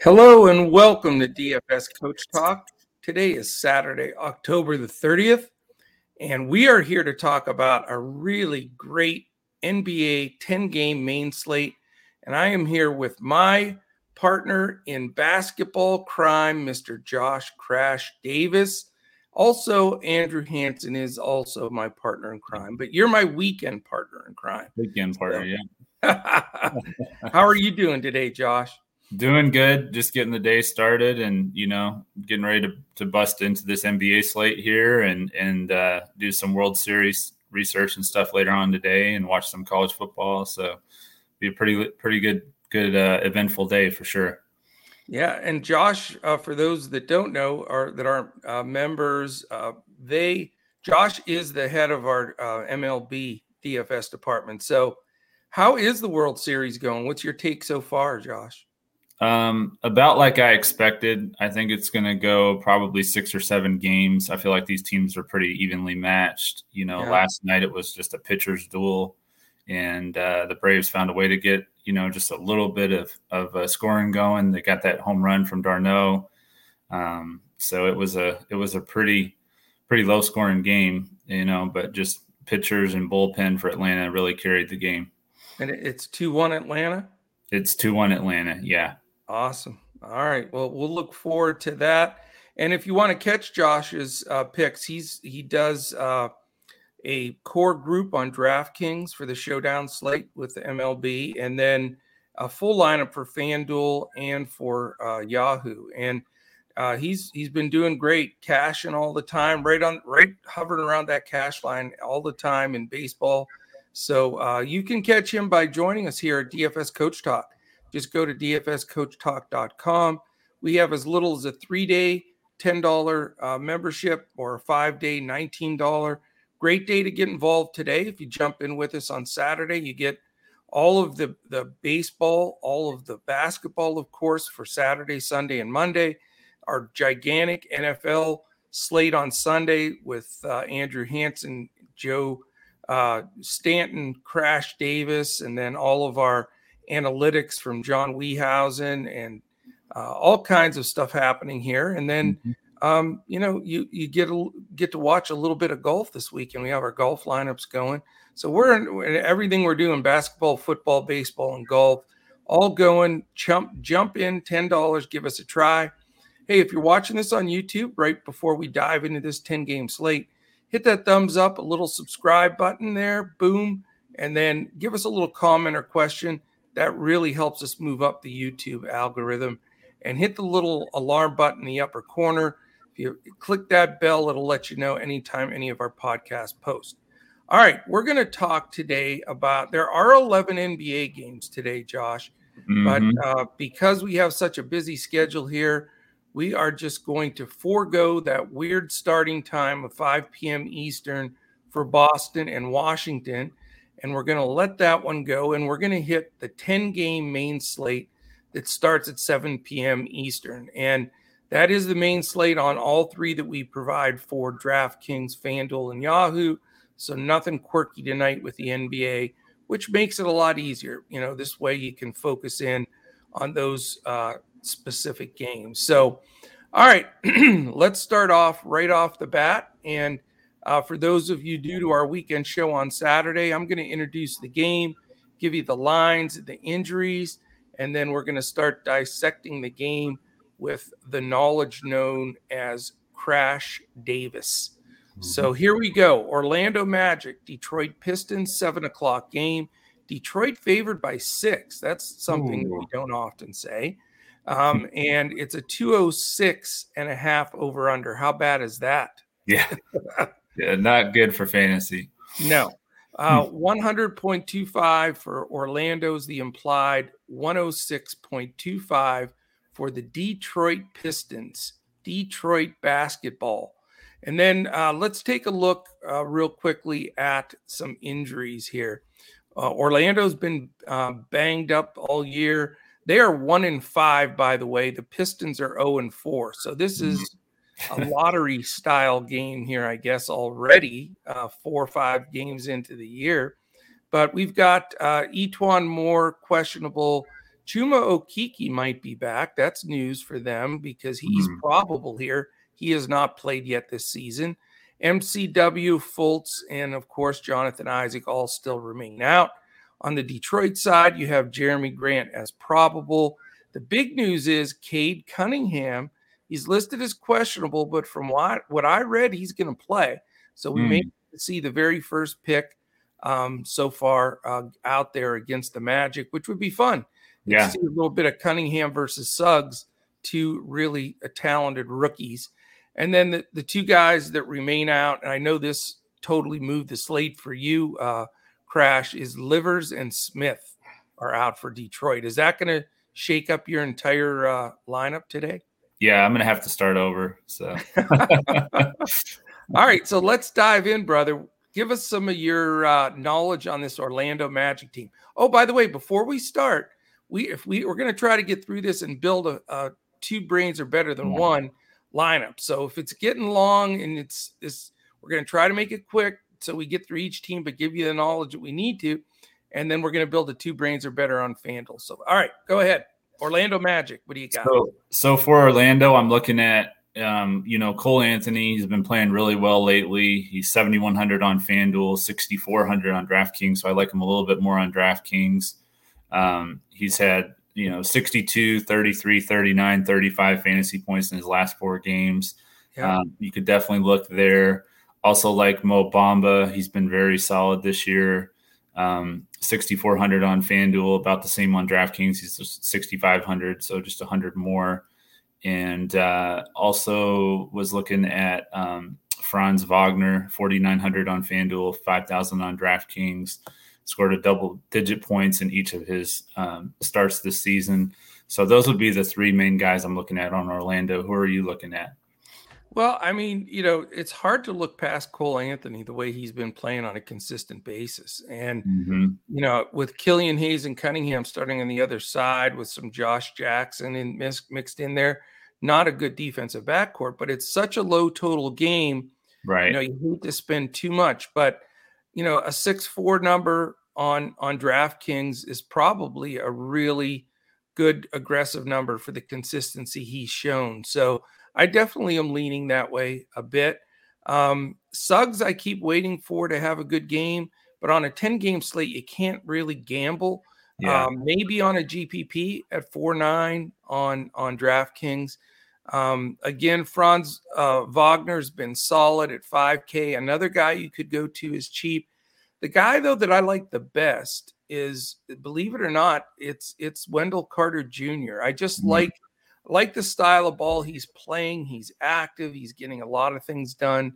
Hello and welcome to DFS Coach Talk. Today is Saturday, October the 30th, and we are here to talk about a really great NBA 10-game main slate. And I am here with my partner in basketball crime, Mr. Josh Crash Davis. Also, Andrew Hansen is also my partner in crime, but you're my weekend partner in crime. Weekend partner, yeah. How are you doing today, Josh? Doing good, just getting the day started and, you know, getting ready to bust into this NBA slate here and do some World Series research and stuff later on today and watch some college football. So be a pretty good eventful day for sure. Yeah. And Josh, for those that don't know or that aren't members, Josh is the head of our MLB DFS department. So how is the World Series going? What's your take so far, Josh? About like I expected. I think it's going to go probably 6 or 7 games. I feel like these teams are pretty evenly matched. You know, Last night it was just a pitcher's duel, and the Braves found a way to get, you know, just a little bit of scoring going. They got that home run from d'Arnaud. So it was a pretty low scoring game, you know, but just pitchers and bullpen for Atlanta really carried the game. And it's 2-1 Atlanta? It's 2-1 Atlanta, yeah. Awesome. All right. Well, we'll look forward to that. And if you want to catch Josh's picks, he does a core group on DraftKings for the showdown slate with the MLB, and then a full lineup for FanDuel and for Yahoo. And he's been doing great, cashing all the time, hovering around that cash line all the time in baseball. So you can catch him by joining us here at DFS Coach Talk. Just go to dfscoachtalk.com. We have as little as a 3-day $10 membership or a 5-day $19. Great day to get involved today. If you jump in with us on Saturday, you get all of the baseball, all of the basketball, of course, for Saturday, Sunday, and Monday. Our gigantic NFL slate on Sunday with Andrew Hansen, Joe Stanton, Crash Davis, and then all of our analytics from John Weehausen and all kinds of stuff happening here. And then, you know, you get to watch a little bit of golf this week, and we have our golf lineups going. So everything we're doing, basketball, football, baseball, and golf, all going. Jump in, $10, give us a try. Hey, if you're watching this on YouTube, right before we dive into this 10-game slate, hit that thumbs up, a little subscribe button there, boom, and then give us a little comment or question. That really helps us move up the YouTube algorithm. And hit the little alarm button in the upper corner. If you click that bell, it'll let you know anytime any of our podcasts post. All right, we're going to talk today about, there are 11 NBA games today, Josh. Mm-hmm. But because we have such a busy schedule here, we are just going to forego that weird starting time of 5 p.m. Eastern for Boston and Washington. And we're going to let that one go, and we're going to hit the 10-game main slate that starts at 7 p.m. Eastern. And that is the main slate on all three that we provide for DraftKings, FanDuel, and Yahoo. So nothing quirky tonight with the NBA, which makes it a lot easier. You know, this way you can focus in on those specific games. So, all right, let's start off right off the bat. And for those of you due to our weekend show on Saturday, I'm going to introduce the game, give you the lines, the injuries, and then we're going to start dissecting the game with the knowledge known as Crash Davis. Mm-hmm. So here we go. Orlando Magic, Detroit Pistons, 7:00 game. Detroit favored by 6. That's something that we don't often say. And it's a 206.5 over under. How bad is that? Yeah. Yeah, not good for fantasy. No. 100.25 for Orlando's the implied, 106.25 for the Detroit Pistons, Detroit basketball. And then let's take a look real quickly at some injuries here. Orlando's been banged up all year. They are 1-5, by the way. The Pistons are 0-4. So this is a lottery style game here, I guess, already 4 or 5 games into the year. But we've got Etuan Moore questionable, Chuma Okeke might be back. That's news for them because he's probable here. He has not played yet this season. MCW, Fultz, and, of course, Jonathan Isaac all still remain out. On the Detroit side, you have Jeremy Grant as probable. The big news is Cade Cunningham. He's listed as questionable, but from what I read, he's going to play. So we may see the very first pick so far out there against the Magic, which would be fun. Yeah. You see a little bit of Cunningham versus Suggs, two really talented rookies. And then the two guys that remain out, and I know this totally moved the slate for you, Crash, is Livers and Smith are out for Detroit. Is that going to shake up your entire lineup today? Yeah, I'm going to have to start over. So, all right, so let's dive in, brother. Give us some of your knowledge on this Orlando Magic team. Oh, by the way, before we start, we're going to try to get through this and build a two brains are better than one lineup. So if it's getting long and we're going to try to make it quick so we get through each team, but give you the knowledge that we need to, and then we're going to build a two brains or better on FanDuel. So, all right, go ahead. Orlando Magic, what do you got? So for Orlando, I'm looking at, Cole Anthony. He's been playing really well lately. He's 7,100 on FanDuel, 6,400 on DraftKings. So I like him a little bit more on DraftKings. He's had, 62, 33, 39, 35 fantasy points in his last four games. Yeah. You could definitely look there. Also like Mo Bamba. He's been very solid this year. 6,400 on FanDuel, about the same on DraftKings. He's 6,500, so just 100 more. And also was looking at Franz Wagner, 4,900 on FanDuel, 5,000 on DraftKings. Scored a double-digit points in each of his starts this season. So those would be the three main guys I'm looking at on Orlando. Who are you looking at? Well, I mean, it's hard to look past Cole Anthony the way he's been playing on a consistent basis. And, with Killian Hayes and Cunningham starting on the other side with some Josh Jackson and mixed in there, not a good defensive backcourt, but it's such a low total game. Right. You hate to spend too much, but, a 6-4 number on DraftKings is probably a really good aggressive number for the consistency he's shown. So, I definitely am leaning that way a bit. Suggs, I keep waiting for to have a good game, but on a 10-game slate, you can't really gamble. Yeah. Maybe on a GPP at 4.9 on DraftKings. Again, Franz Wagner's been solid at 5K. Another guy you could go to is cheap. The guy, though, that I like the best is, believe it or not, it's Wendell Carter Jr. I just like the style of ball he's playing. He's active. He's getting a lot of things done.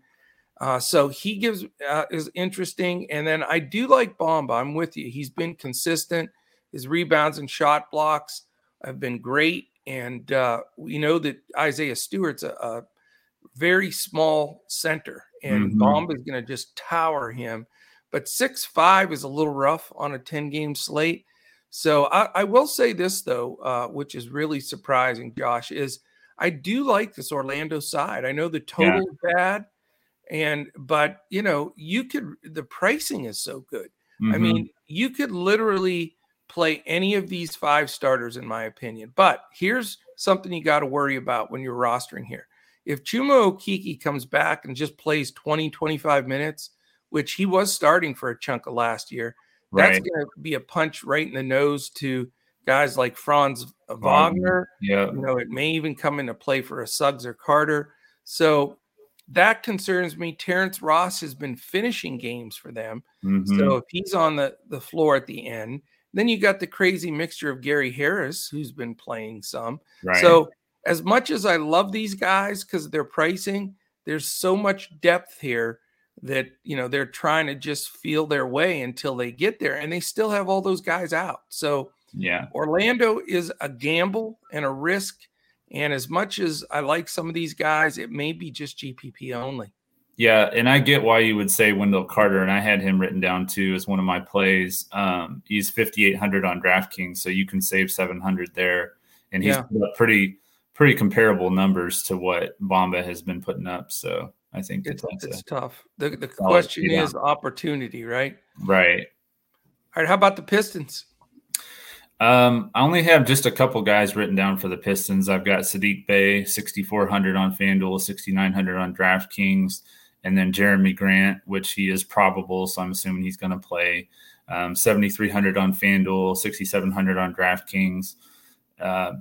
So he is interesting. And then I do like Bamba. I'm with you. He's been consistent. His rebounds and shot blocks have been great. And we know that Isaiah Stewart's a very small center, and Bamba is going to just tower him. But 6'5" is a little rough on a 10-game slate. So I will say this, though, which is really surprising, Josh, is I do like this Orlando side. I know the total is bad, but, the pricing is so good. I mean, you could literally play any of these five starters, in my opinion. But here's something you got to worry about when you're rostering here. If Chuma Okeke comes back and just plays 20, 25 minutes, which he was starting for a chunk of last year, that's going to be a punch right in the nose to guys like Franz Wagner. Yeah. It may even come into play for a Suggs or Carter. So that concerns me. Terrence Ross has been finishing games for them. So if he's on the floor at the end, then you got the crazy mixture of Gary Harris, who's been playing some. Right. So as much as I love these guys because of their pricing, there's so much depth here that, they're trying to just feel their way until they get there, and they still have all those guys out. So Orlando is a gamble and a risk. And as much as I like some of these guys, it may be just GPP only. Yeah. And I get why you would say Wendell Carter, and I had him written down too, as one of my plays. He's 5,800 on DraftKings. So you can save 700 there. And he's got pretty comparable numbers to what Bamba has been putting up. So I think it's tough. The question is opportunity, right? Right. All right. How about the Pistons? I only have just a couple guys written down for the Pistons. I've got Saddiq Bey, 6,400 on FanDuel, 6,900 on DraftKings, and then Jeremy Grant, which he is probable, so I'm assuming he's going to play, 7,300 on FanDuel, 6,700 on DraftKings.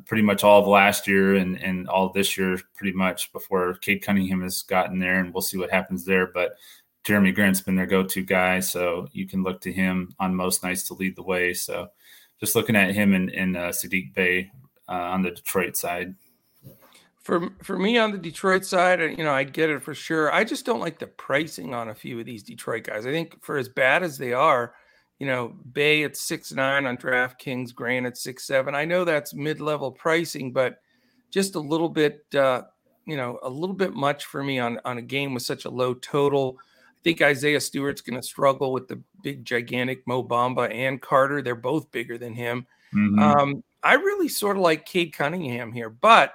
Pretty much all of last year and all this year, pretty much before Cade Cunningham has gotten there, and we'll see what happens there. But Jeremy Grant's been their go-to guy, so you can look to him on most nights to lead the way. So just looking at him and Saddiq Bey on the Detroit side. For me on the Detroit side, you know, I get it for sure. I just don't like the pricing on a few of these Detroit guys. I think for as bad as they are, you know, Bey at 6.9 on DraftKings, Grant at 6.7. I know that's mid-level pricing, but just a little bit, a little bit much for me on a game with such a low total. I think Isaiah Stewart's going to struggle with the big, gigantic Mo Bamba and Carter. They're both bigger than him. Mm-hmm. I really sort of like Cade Cunningham here, but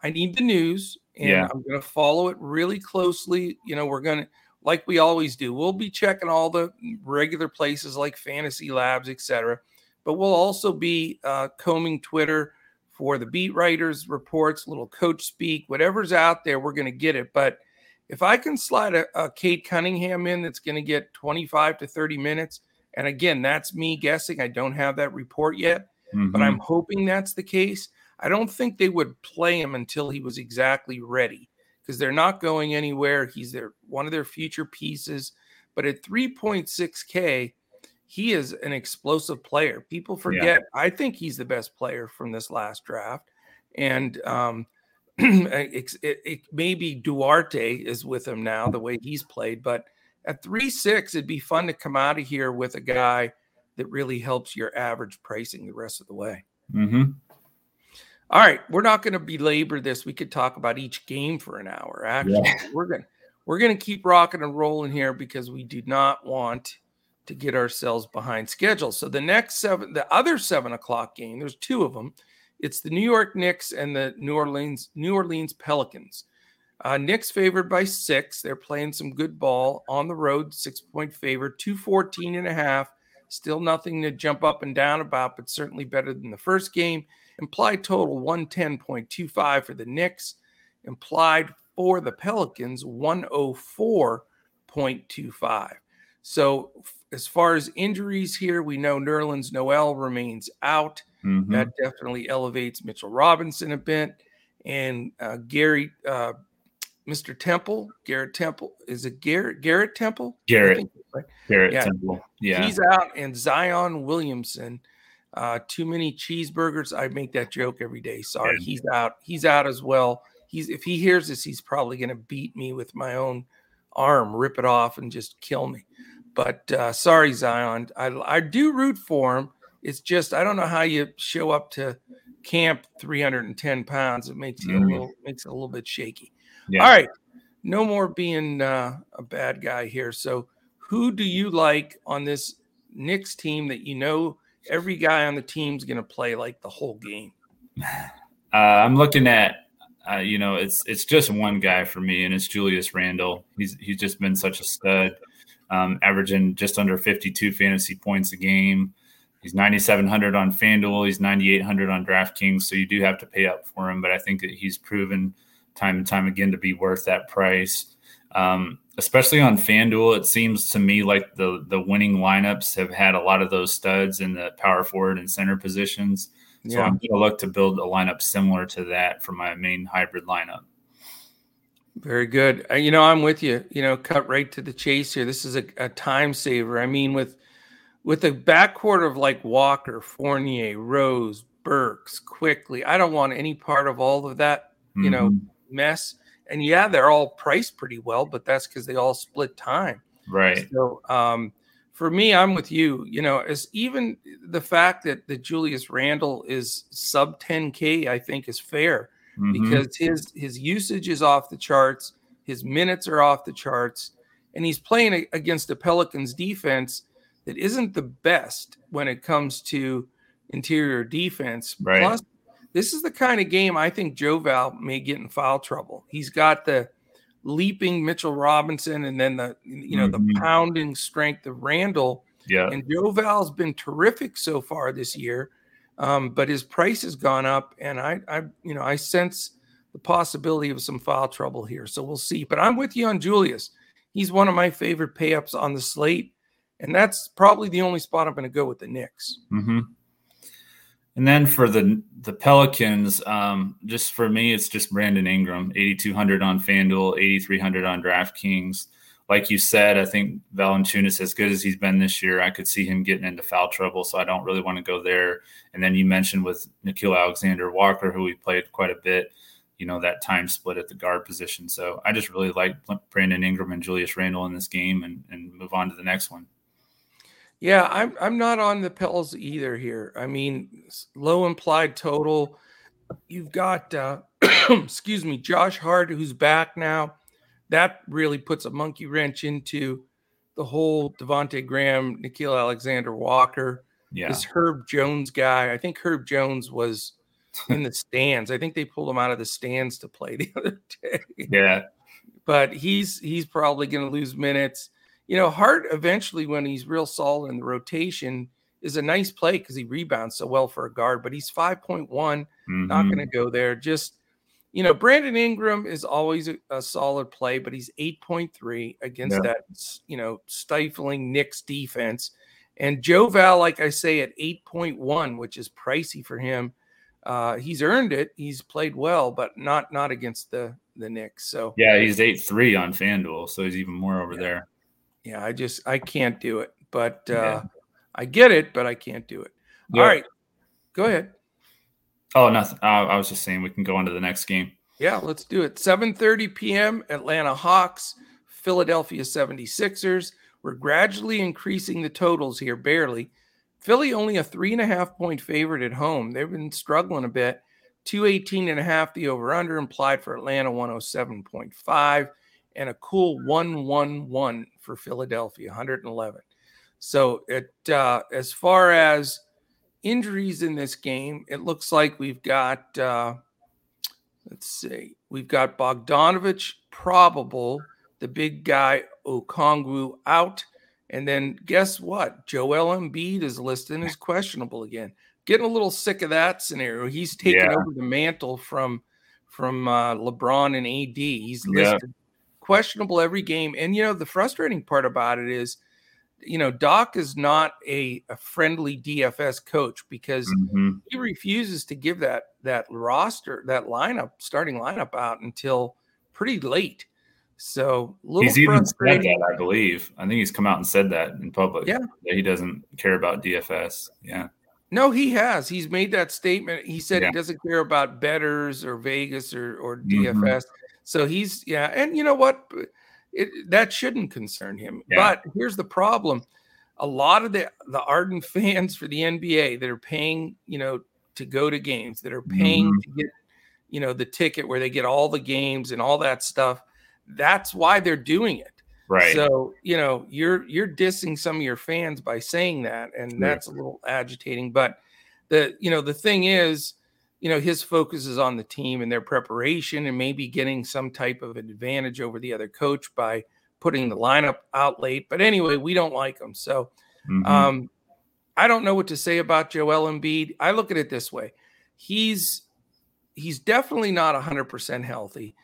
I need the news, and I'm going to follow it really closely. You know, we're going to, like we always do, we'll be checking all the regular places like Fantasy Labs, etc. But we'll also be combing Twitter for the beat writers' reports, little coach speak, whatever's out there, we're going to get it. But if I can slide a Cade Cunningham in that's going to get 25 to 30 minutes, and again, that's me guessing. I don't have that report yet, but I'm hoping that's the case. I don't think they would play him until he was exactly ready, because they're not going anywhere. He's one of their future pieces. But at 3.6K, he is an explosive player. People forget. Yeah. I think he's the best player from this last draft. And it maybe Duarte is with him now, the way he's played. But at 3.6, it'd be fun to come out of here with a guy that really helps your average pricing the rest of the way. Mm-hmm. All right, we're not going to belabor this. We could talk about each game for an hour. Actually, we're going to keep rocking and rolling here, because we do not want to get ourselves behind schedule. So the other 7:00 game, there's two of them. It's the New York Knicks and the New Orleans Pelicans. Knicks favored by 6. They're playing some good ball on the road. 6-point favor, 214.5. Still nothing to jump up and down about, but certainly better than the first game. Implied total 110.25 for the Knicks. Implied for the Pelicans, 104.25. So as far as injuries here, we know Nerlens Noel remains out. Mm-hmm. That definitely elevates Mitchell Robinson a bit. And Garrett Temple. Yeah, he's out. And Zion Williamson. Too many cheeseburgers. I make that joke every day. Sorry. Yeah. He's out. He's out as well. If he hears this, he's probably going to beat me with my own arm, rip it off and just kill me. But sorry, Zion. I do root for him. It's just, I don't know how you show up to camp 310 pounds. It makes you a little bit shaky. Yeah. All right. No more being a bad guy here. So who do you like on this Knicks team that, you know, every guy on the team's going to play like the whole game? I'm looking at, it's just one guy for me, and it's Julius Randle. He's just been such a stud, averaging just under 52 fantasy points a game. He's 9,700 on FanDuel. He's 9,800 on DraftKings. So you do have to pay up for him, but I think that he's proven time and time again to be worth that price. Especially on FanDuel, it seems to me like the winning lineups have had a lot of those studs in the power forward and center positions. So I'm going to look to build a lineup similar to that for my main hybrid lineup. Very good. I'm with you. Cut right to the chase here. This is a time saver. I mean, with a backcourt of like Walker, Fournier, Rose, Burks, Quickly, I don't want any part of all of that, mess. And they're all priced pretty well, but that's because they all split time. Right. So for me, I'm with you. As even the fact that the Julius Randle is sub 10K, I think is fair, because his usage is off the charts. His minutes are off the charts, and he's playing against the Pelicans defense that isn't the best when it comes to interior defense. Right. Plus, this is the kind of game I think Joel may get in foul trouble. He's got the leaping Mitchell Robinson and then the pounding strength of Randle. Yeah. And Joel's been terrific so far this year, But his price has gone up, and I sense the possibility of some foul trouble here. So we'll see. But I'm with you on Julius. He's one of my favorite pay-ups on the slate, and that's probably the only spot I'm going to go with the Knicks. Mm-hmm. And then for the Pelicans, just for me, it's just Brandon Ingram, 8,200 on FanDuel, 8,300 on DraftKings. Like you said, I think Valanciunas, as good as he's been this year, I could see him getting into foul trouble, so I don't really want to go there. And then you mentioned with Nickeil Alexander-Walker, who we played quite a bit, that time split at the guard position. So I just really like Brandon Ingram and Julius Randle in this game and move on to the next one. Yeah, I'm not on the Pels either here. I mean, low implied total. You've got, Josh Hart, who's back now. That really puts a monkey wrench into the whole Devontae Graham, Nickeil Alexander-Walker, this Herb Jones guy. I think Herb Jones was in the stands. I think they pulled him out of the stands to play the other day. Yeah. But he's probably going to lose minutes. Hart eventually, when he's real solid in the rotation, is a nice play because he rebounds so well for a guard. But he's 5.1, not going to go there. Just Brandon Ingram is always a solid play, but he's 8.3 against that, stifling Knicks defense. And Joe Val, like I say, at 8.1, which is pricey for him. He's earned it. He's played well, but not against the Knicks. So yeah, he's 8.3 on FanDuel, so he's even more over there. Yeah, I can't do it. But I get it, but I can't do it. Yeah. All right, go ahead. Oh, nothing. I was just saying we can go on to the next game. Yeah, let's do it. 7:30 p.m., Atlanta Hawks, Philadelphia 76ers. We're gradually increasing the totals here, barely. Philly only a 3.5-point favorite at home. They've been struggling a bit. 218.5 the over-under implied for Atlanta, 107.5, and a cool 111 for Philadelphia, 111. So it as far as injuries in this game, it looks like we've got, we've got Bogdanovich probable, the big guy Okongwu out, and then guess what? Joel Embiid is listed and is questionable again. Getting a little sick of that scenario. He's taken over the mantle from LeBron and AD. He's listed questionable every game, and the frustrating part about it is, Doc is not a friendly DFS coach because he refuses to give that roster, that lineup, starting lineup out until pretty late. So he's even said that, I believe. I think he's come out and said that in public. Yeah. That he doesn't care about DFS. Yeah. No, he has. He's made that statement. He said he doesn't care about bettors or Vegas or DFS. So he's, and you know what? That shouldn't concern him. Yeah. But here's the problem. A lot of the ardent fans for the NBA that are paying, to go to games, that are paying to get, the ticket where they get all the games and all that stuff, that's why they're doing it. Right. So, you're dissing some of your fans by saying that, and that's a little agitating. But the thing is, his focus is on the team and their preparation and maybe getting some type of an advantage over the other coach by putting the lineup out late. But anyway, we don't like him. So I don't know what to say about Joel Embiid. I look at it this way. He's definitely not 100% healthy.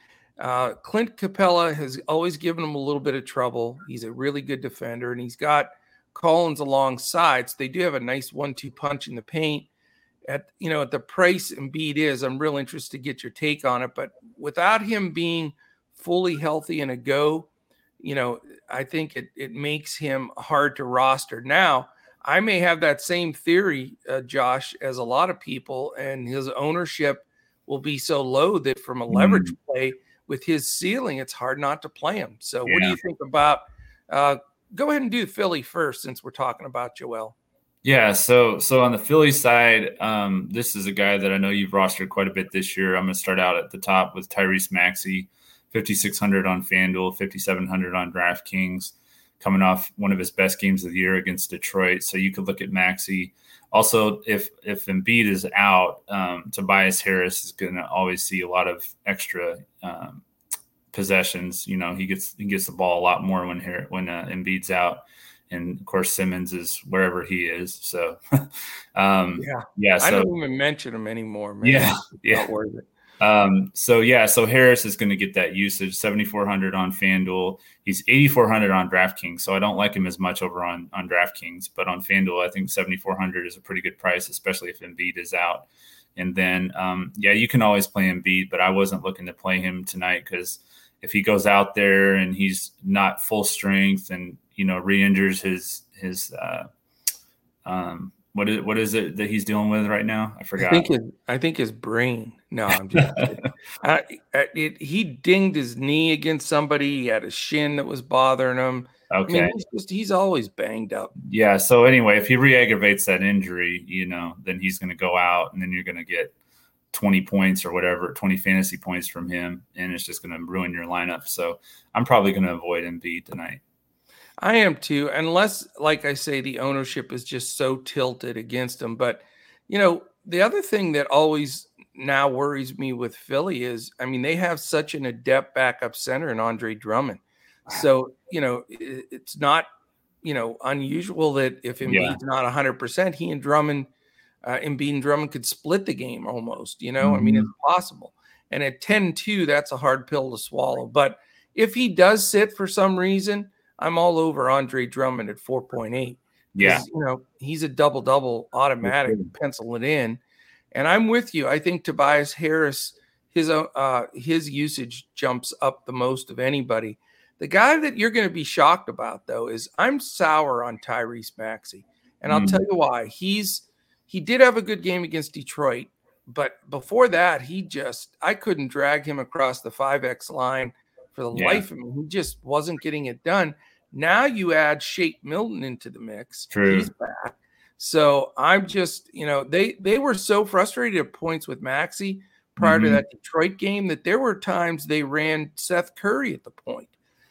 Clint Capella has always given him a little bit of trouble. He's a really good defender, and he's got Collins alongside. So they do have a nice 1-2 punch in the paint. At the price Embiid is, I'm real interested to get your take on it. But without him being fully healthy and a go, I think it makes him hard to roster. Now, I may have that same theory, Josh, as a lot of people, and his ownership will be so low that from a leverage play with his ceiling, it's hard not to play him. So what do you think about go ahead and do Philly first since we're talking about Joel? Yeah, so on the Philly side, this is a guy that I know you've rostered quite a bit this year. I'm going to start out at the top with Tyrese Maxey, 5,600 on FanDuel, 5,700 on DraftKings, coming off one of his best games of the year against Detroit. So you could look at Maxey. Also, if Embiid is out, Tobias Harris is going to always see a lot of extra possessions. He gets the ball a lot more when Embiid's out. And of course, Simmons is wherever he is. So, I don't even mention him anymore, man. Yeah. Not worth it. So Harris is going to get that usage, 7,400 on FanDuel. He's 8,400 on DraftKings. So I don't like him as much over on DraftKings, but on FanDuel, I think 7,400 is a pretty good price, especially if Embiid is out. And then, you can always play Embiid, but I wasn't looking to play him tonight because if he goes out there and he's not full strength and, re-injures his what is it that he's dealing with right now? I forgot. I think his brain. No, I'm just kidding. He dinged his knee against somebody. He had a shin that was bothering him. Okay. I mean, he's always banged up. Yeah. So anyway, if he re-aggravates that injury, then he's going to go out and then you're going to get 20 points or whatever, 20 fantasy points from him. And it's just going to ruin your lineup. So I'm probably going to avoid Embiid tonight. I am too, unless, like I say, the ownership is just so tilted against him. But, the other thing that always now worries me with Philly is, they have such an adept backup center in Andre Drummond. So, it's not, unusual that if Embiid's not 100%, he and Drummond, Embiid and Drummond could split the game almost, mm-hmm. It's possible. And at 10-2, that's a hard pill to swallow. But if he does sit for some reason, I'm all over Andre Drummond at 4.8. Yeah. He's a double-double automatic, pencil it in. And I'm with you. I think Tobias Harris, his usage jumps up the most of anybody. The guy that you're going to be shocked about, though, is I'm sour on Tyrese Maxey. And I'll tell you why. He did have a good game against Detroit, but before that, I couldn't drag him across the 5X line for the life of me. He just wasn't getting it done. Now you add Shake Milton into the mix. True. He's back. So I'm just, they were so frustrated at points with Maxey prior to that Detroit game that there were times they ran Seth Curry at the point.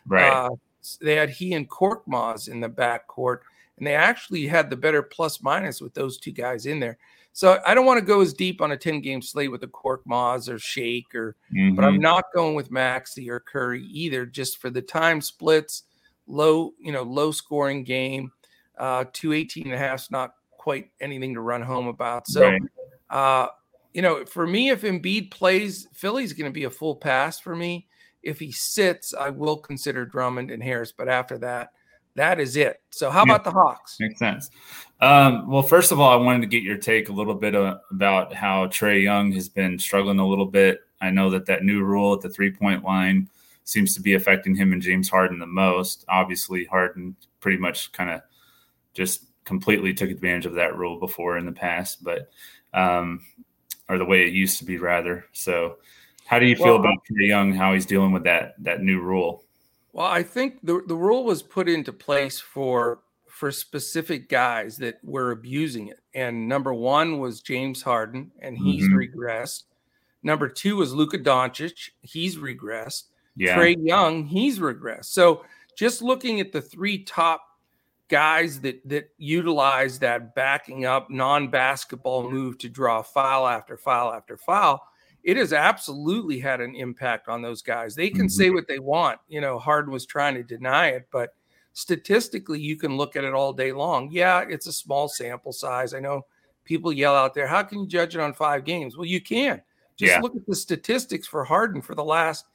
Right. They had he and Korkmaz in the backcourt, and they actually had the better plus minus with those two guys in there. So I don't want to go as deep on a 10-game slate with a Korkmaz or Shake, but I'm not going with Maxey or Curry either, just for the time splits, low scoring game. 218.5 is not quite anything to run home about. So, for me, if Embiid plays, Philly's going to be a full pass for me. If he sits, I will consider Drummond and Harris, but after that, that is it. So how about the Hawks? Makes sense. Well, first of all, I wanted to get your take a little bit about how Trae Young has been struggling a little bit. I know that new rule at the three-point line seems to be affecting him and James Harden the most. Obviously, Harden pretty much kind of just completely took advantage of that rule before in the past, but or the way it used to be, rather. So how do you feel about Trae Young, how he's dealing with that new rule? Well, I think the rule was put into place for specific guys that were abusing it. And number one was James Harden, and he's regressed. Number two was Luka Doncic. He's regressed. Yeah. Trae Young, he's regressed. So just looking at the three top guys that utilize that backing up non-basketball move to draw foul after foul after foul, it has absolutely had an impact on those guys. They can say what they want. Harden was trying to deny it, but statistically, you can look at it all day long. Yeah, it's a small sample size. I know people yell out there, how can you judge it on 5 games? Well, you can. Just look at the statistics for Harden for the last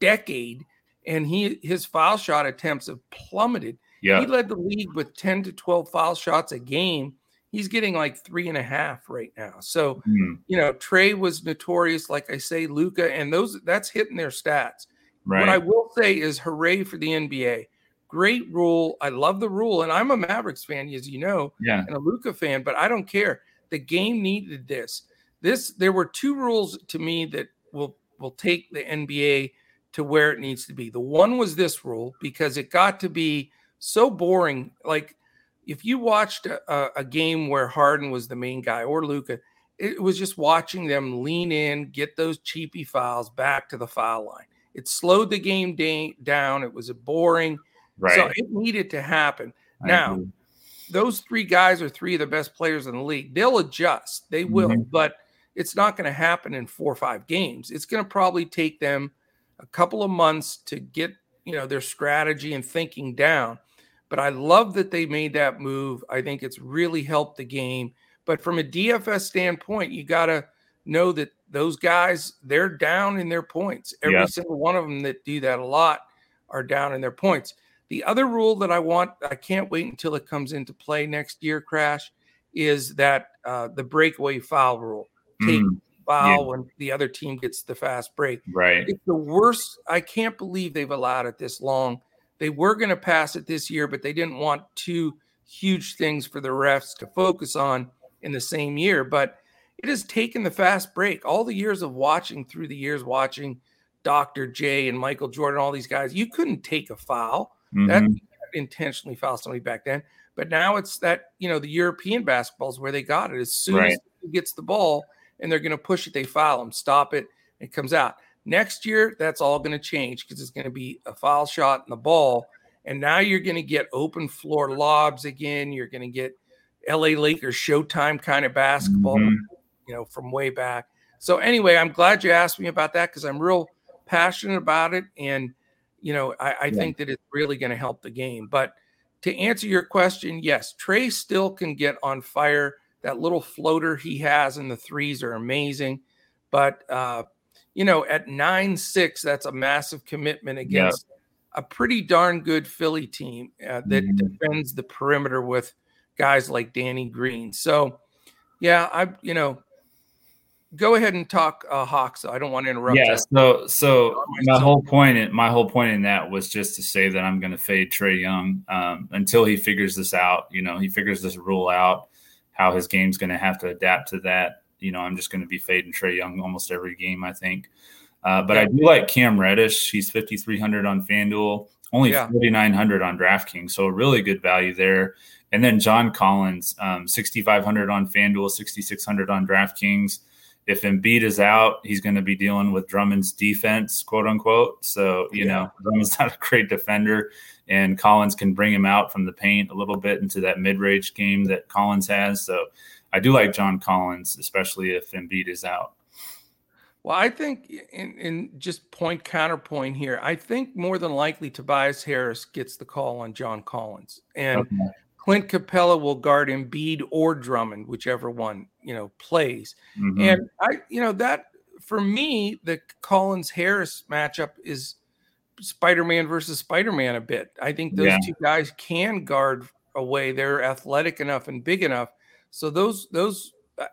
decade, and his foul shot attempts have plummeted. Yeah. He led the league with 10 to 12 foul shots a game. He's getting like 3.5 right now. So, Trae was notorious, like I say, Luka, and that's hitting their stats. Right. What I will say is hooray for the NBA. Great rule. I love the rule. And I'm a Mavericks fan, as you know, and a Luka fan, but I don't care. The game needed this. There were two rules to me that will take the NBA to where it needs to be. The one was this rule because it got to be so boring. Like, if you watched a game where Harden was the main guy or Luka, it was just watching them lean in, get those cheapy fouls back to the foul line. It slowed the game down. It was boring. Right. So it needed to happen. Now, those three guys are three of the best players in the league. They'll adjust. They will, but it's not going to happen in 4 or 5 games. It's going to probably take them a couple of months to get, their strategy and thinking down. But I love that they made that move. I think it's really helped the game. But from a DFS standpoint, you got to know that those guys, they're down in their points. Every single one of them that do that a lot are down in their points. The other rule that I can't wait until it comes into play next year, Crash, is that the breakaway foul rule. Take foul when the other team gets the fast break. Right. It's the worst. I can't believe they've allowed it this long. They were going to pass it this year, but they didn't want two huge things for the refs to focus on in the same year. But it has taken the fast break. All the years of watching through the years, watching Dr. J and Michael Jordan, all these guys, you couldn't take a foul. That intentionally fouled somebody back then. But now it's that, you know, the European basketballs where they got it. As soon as he gets the ball and they're going to push it, they foul him, stop it, it comes out. Next year, that's all going to change because it's going to be a foul shot and the ball. And now you're going to get open floor lobs again. You're going to get L.A. Lakers Showtime kind of basketball, you know, from way back. So anyway, I'm glad you asked me about that because I'm real passionate about it. And, you know, I think that it's really going to help the game. But to answer your question, yes, Trae still can get on fire. That little floater he has in the threes are amazing. But, you know, at 9-6, that's a massive commitment against a pretty darn good Philly team that defends the perimeter with guys like Danny Green. So, yeah, you know, go ahead and talk Hawks. I don't want to interrupt. Yeah, so my whole point in that was just to say that I'm going to fade Trae Young until he figures this out. You know, he figures this rule out, how his game's going to have to adapt to that. You know, I'm just going to be fading Trae Young almost every game, I think. But I do like Cam Reddish. He's 5,300 on FanDuel, only 4,900 on DraftKings. So a really good value there. And then John Collins, 6,500 on FanDuel, 6,600 on DraftKings. If Embiid is out, he's going to be dealing with Drummond's defense, quote unquote. So, you know, Drummond's not a great defender, and Collins can bring him out from the paint a little bit into that mid-range game that Collins has. So, I do like John Collins, especially if Embiid is out. Well, I think in just point counterpoint here, I think more than likely Tobias Harris gets the call on John Collins. And Clint Capella will guard Embiid or Drummond, whichever one, you know, plays. And I, you know, that for me, the Collins-Harris matchup is Spider-Man versus Spider-Man a bit. I think those two guys can guard away. They're athletic enough and big enough. So that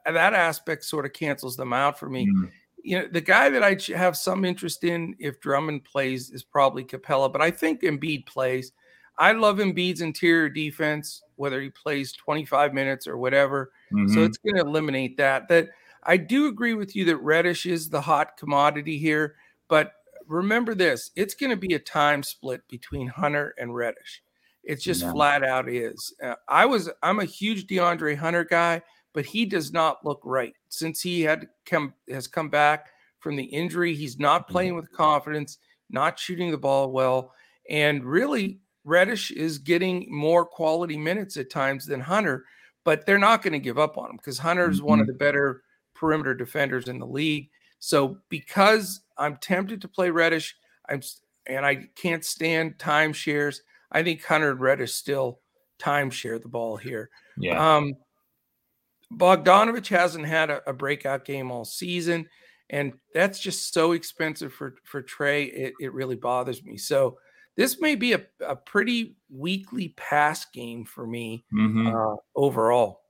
aspect sort of cancels them out for me. You know, the guy that I have some interest in if Drummond plays is probably Capella, but I think Embiid plays. I love Embiid's interior defense, whether he plays 25 minutes or whatever. So it's going to eliminate that. That I do agree with you that Reddish is the hot commodity here, but remember this: it's going to be a time split between Hunter and Reddish. It's just flat out is. I'm a huge DeAndre Hunter guy, but he does not look right. Since he has come back from the injury, he's not playing with confidence, not shooting the ball well, and really Reddish is getting more quality minutes at times than Hunter, but they're not going to give up on him because Hunter's one of the better perimeter defenders in the league. So because I'm tempted to play Reddish, and I can't stand timeshares, I think Hunter and Reddish still timeshare the ball here. Bogdanovich hasn't had a breakout game all season, and that's just so expensive for Trae. It really bothers me. So this may be a pretty weekly pass game for me overall.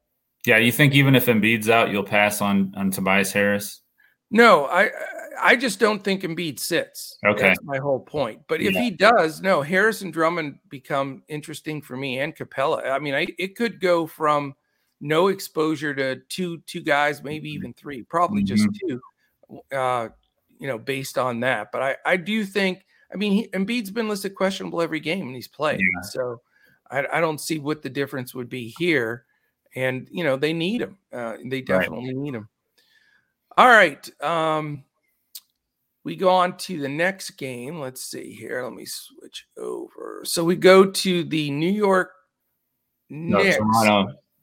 Yeah, you think even if Embiid's out, you'll pass on Tobias Harris? No, I just don't think Embiid sits. Okay. That's my whole point. But if he does, no, Harris and Drummond become interesting for me, and Capella. I mean, it could go from no exposure to two guys, maybe even three, probably just two, you know, based on that. But I do think, I mean, Embiid's been listed questionable every game and he's played. So I don't see what the difference would be here. And, you know, they need him. They definitely need him. All right. We go on to the next game. Let's see here. Let me switch over. So we go to the New York Knicks.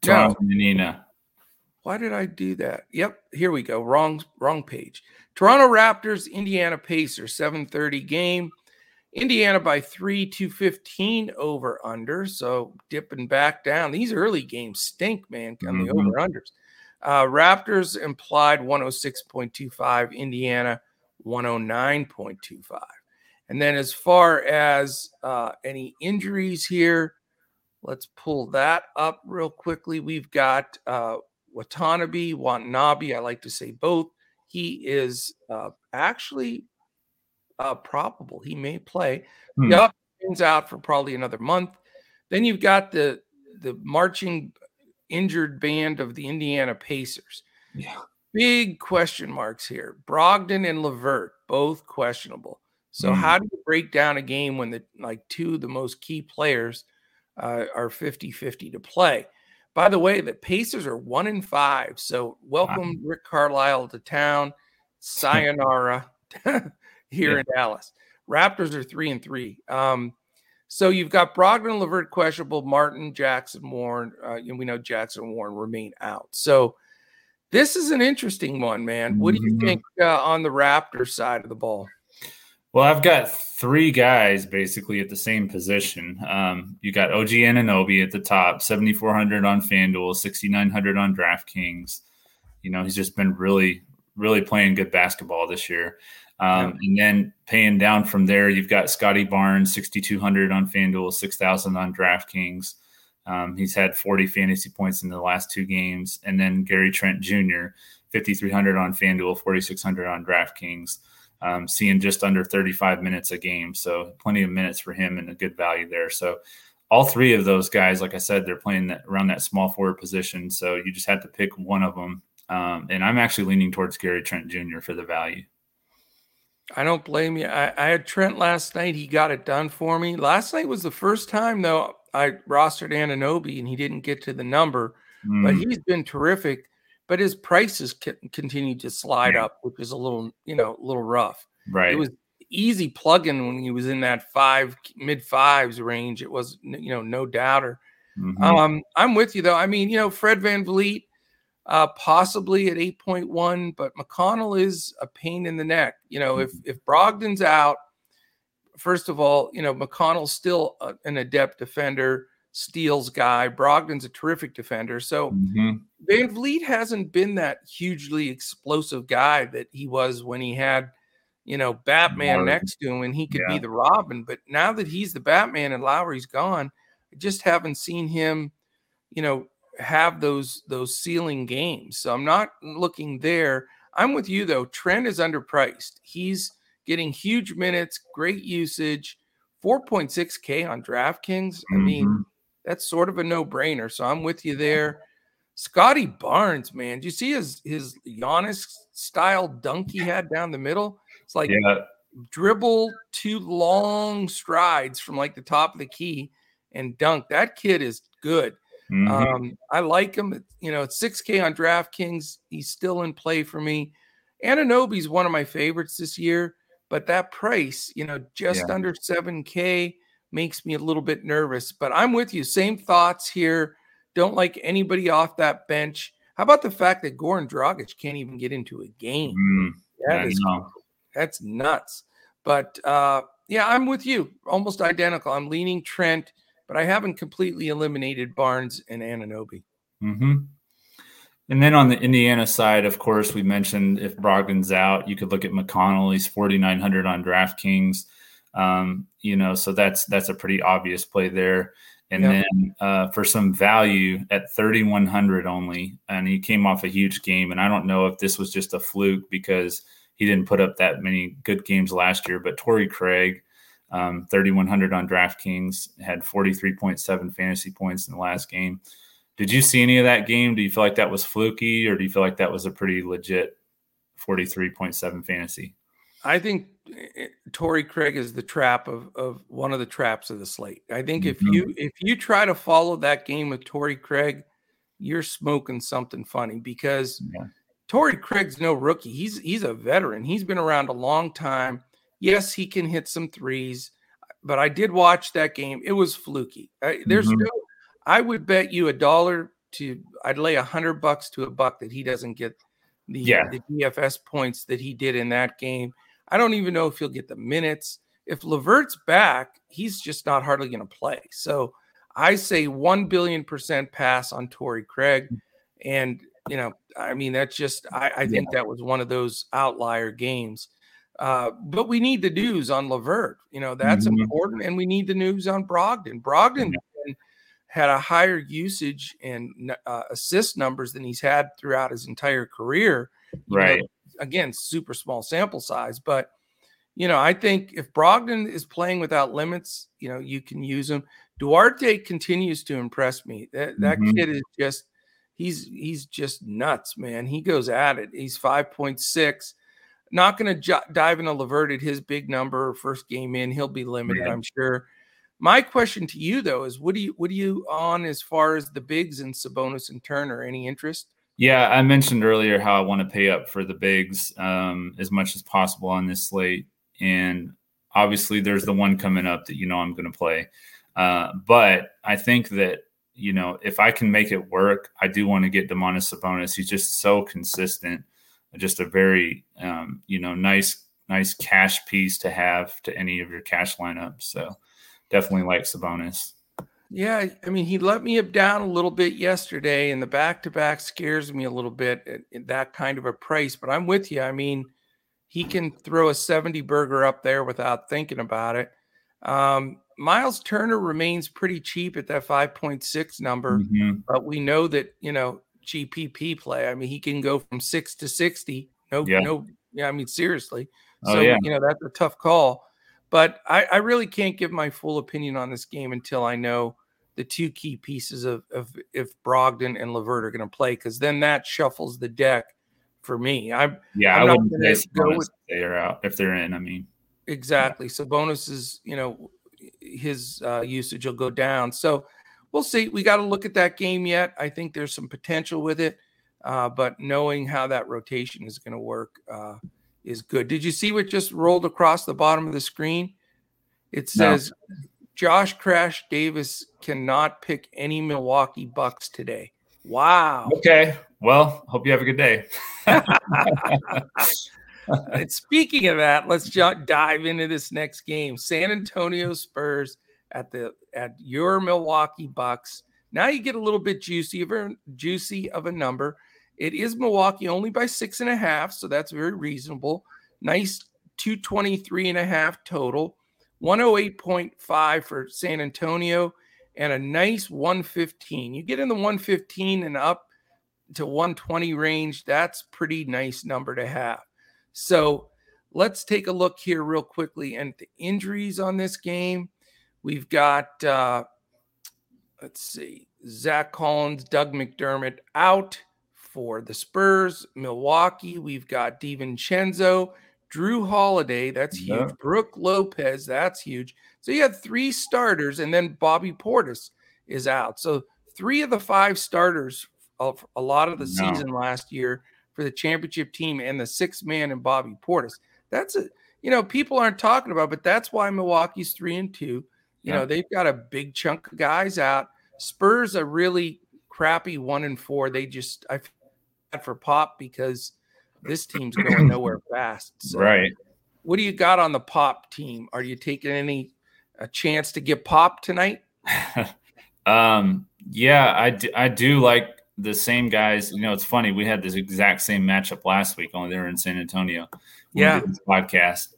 Toronto Nina. Why did I do that? Yep. Here we go. Wrong page. Toronto Raptors, Indiana Pacers, 7:30 game. Indiana by 3, 215 over under. So dipping back down. These early games stink, man, on the over unders. Raptors implied 106.25, Indiana 109.25. And then as far as any injuries here, let's pull that up real quickly. We've got Watanabe. I like to say both. He is actually probable. He may play. He's out for probably another month. Then you've got the marching injured band of the Indiana Pacers. Yeah. Big question marks here. Brogdon and LeVert, both questionable. So how do you break down a game when two of the most key players are 50-50 to play? By the way, the Pacers are 1-5. So welcome Rick Carlisle to town. Sayonara here in Dallas. Raptors are 3-3. So you've got Brogdon, LeVert questionable, Martin, Jackson, Warren. And we know Jackson and Warren remain out. So this is an interesting one, man. What do you think on the Raptors side of the ball? Well, I've got three guys basically at the same position. You got OG Anunoby at the top, 7,400 on FanDuel, 6,900 on DraftKings. You know, he's just been really, really playing good basketball this year. And then paying down from there, you've got Scotty Barnes, 6,200 on FanDuel, 6,000 on DraftKings. He's had 40 fantasy points in the last two games. And then Gary Trent Jr., 5,300 on FanDuel, 4,600 on DraftKings. Seeing just under 35 minutes a game. So plenty of minutes for him and a good value there. So all three of those guys, like I said, they're playing around that small forward position. So you just have to pick one of them. And I'm actually leaning towards Gary Trent Jr. for the value. I don't blame you. I had Trent last night. He got it done for me. Last night was the first time, though, I rostered Anunoby and he didn't get to the number. But he's been terrific. But his prices continued to slide up, which is a little rough. Right. It was easy plugging when he was in that mid fives range. It was, no doubter. I'm with you though. I mean, Fred VanVleet possibly at 8.1, but McConnell is a pain in the neck. If Brogdon's out, first of all, McConnell's still an adept defender. Steals guy. Brogdon's a terrific defender. So VanVleet hasn't been that hugely explosive guy that he was when he had, Batman next to him and he could be the Robin. But now that he's the Batman and Lowry's gone, I just haven't seen him, have those ceiling games. So I'm not looking there. I'm with you though. Trent is underpriced. He's getting huge minutes, great usage, 4.6K on DraftKings. I mean, that's sort of a no-brainer, so I'm with you there. Scotty Barnes, man, do you see his Giannis-style dunk he had down the middle? It's like dribble, two long strides from the top of the key and dunk. That kid is good. I like him. It's 6K on DraftKings. He's still in play for me. Anunoby's one of my favorites this year, but that price, just under 7K, makes me a little bit nervous, but I'm with you. Same thoughts here. Don't like anybody off that bench. How about the fact that Goran Dragic can't even get into a game? That's nuts. But I'm with you. Almost identical. I'm leaning Trent, but I haven't completely eliminated Barnes and Anunoby. And then on the Indiana side, of course, we mentioned if Brogdon's out, you could look at McConnell. He's 4,900 on DraftKings. So that's a pretty obvious play there. And then for some value at 3,100 only, and he came off a huge game. And I don't know if this was just a fluke because he didn't put up that many good games last year, but Torrey Craig, 3,100 on DraftKings, had 43.7 fantasy points in the last game. Did you see any of that game? Do you feel like that was fluky or do you feel like that was a pretty legit 43.7 fantasy? I think Torrey Craig is the trap of one of the traps of the slate. I think if you try to follow that game with Torrey Craig, you're smoking something funny because Torrey Craig's no rookie. He's a veteran. He's been around a long time. Yes, he can hit some threes, but I did watch that game. It was fluky. I would bet you I'd lay $100 to $1 that he doesn't get the DFS points that he did in that game. I don't even know if he'll get the minutes. if LeVert's back, he's just not hardly going to play. So I say 1,000,000,000% pass on Torrey Craig. And, you know, I mean, that's just, I think that was one of those outlier games. But we need the news on LeVert. You know, that's important. And we need the news on Brogdon. Brogdon had a higher usage and assist numbers than he's had throughout his entire career. You know, again, super small sample size. But, you know, I think if Brogdon is playing without limits, you know, you can use him. Duarte continues to impress me. That kid is just, he's just nuts, man. He goes at it. He's 5.6. Not going to dive into LeVert at his big number first game in. He'll be limited, I'm sure. My question to you, though, is what are you on as far as the bigs and Sabonis and Turner? Any interest? Yeah, I mentioned earlier how I want to pay up for the bigs as much as possible on this slate. And obviously there's the one coming up that, you know, I'm going to play. But I think that, you know, if I can make it work, I do want to get Domantas Sabonis. He's just so consistent, just a very, you know, nice cash piece to have to any of your cash lineups. So definitely like Sabonis. Yeah, I mean, he let me up down a little bit yesterday, and the back-to-back scares me a little bit at that kind of a price. But I'm with you. I mean, he can throw a 70-burger up there without thinking about it. Miles Turner remains pretty cheap at that 5.6 number, but we know that, you know, GPP play. I mean, he can go from 6 to 60. I mean, seriously. So, you know, that's a tough call. But I really can't give my full opinion on this game until I know the two key pieces of if Brogdon and LeVert are going to play, because then that shuffles the deck for me. I'm I wouldn't say Sabonis if they're out, if they're in. I mean, exactly. Yeah. Sabonis is, you know, his usage will go down. So we'll see. We got to look at that game yet. I think there's some potential with it, but knowing how that rotation is going to work is good. Did you see what just rolled across the bottom of the screen? It says Josh Crash Davis cannot pick any Milwaukee Bucks today. Wow. Okay. Well, hope you have a good day. And speaking of that, let's dive into this next game. San Antonio Spurs at your Milwaukee Bucks. Now you get a little bit juicy of a number. It is Milwaukee only by 6.5, so that's very reasonable. Nice 223.5 total, 108.5 for San Antonio, and a nice 115. You get in the 115 and up to 120 range, that's pretty nice number to have. So let's take a look here real quickly and the injuries on this game. We've got, Zach Collins, Doug McDermott out for the Spurs. Milwaukee, we've got DiVincenzo, Drew Holiday, that's huge. Yeah. Brooke Lopez, that's huge. So you have three starters, and then Bobby Portis is out. So three of the five starters of a lot of the season last year for the championship team, and the sixth man and Bobby Portis. That's a, you know, people aren't talking about, but that's why Milwaukee's 3-2. You know, they've got a big chunk of guys out. Spurs are really crappy 1-4. They just, I feel bad for Pop because this team's going nowhere fast. So what do you got on the Pop team? Are you taking a chance to get Pop tonight? I do like the same guys. You know, it's funny. We had this exact same matchup last week, only they were in San Antonio. We did this podcast.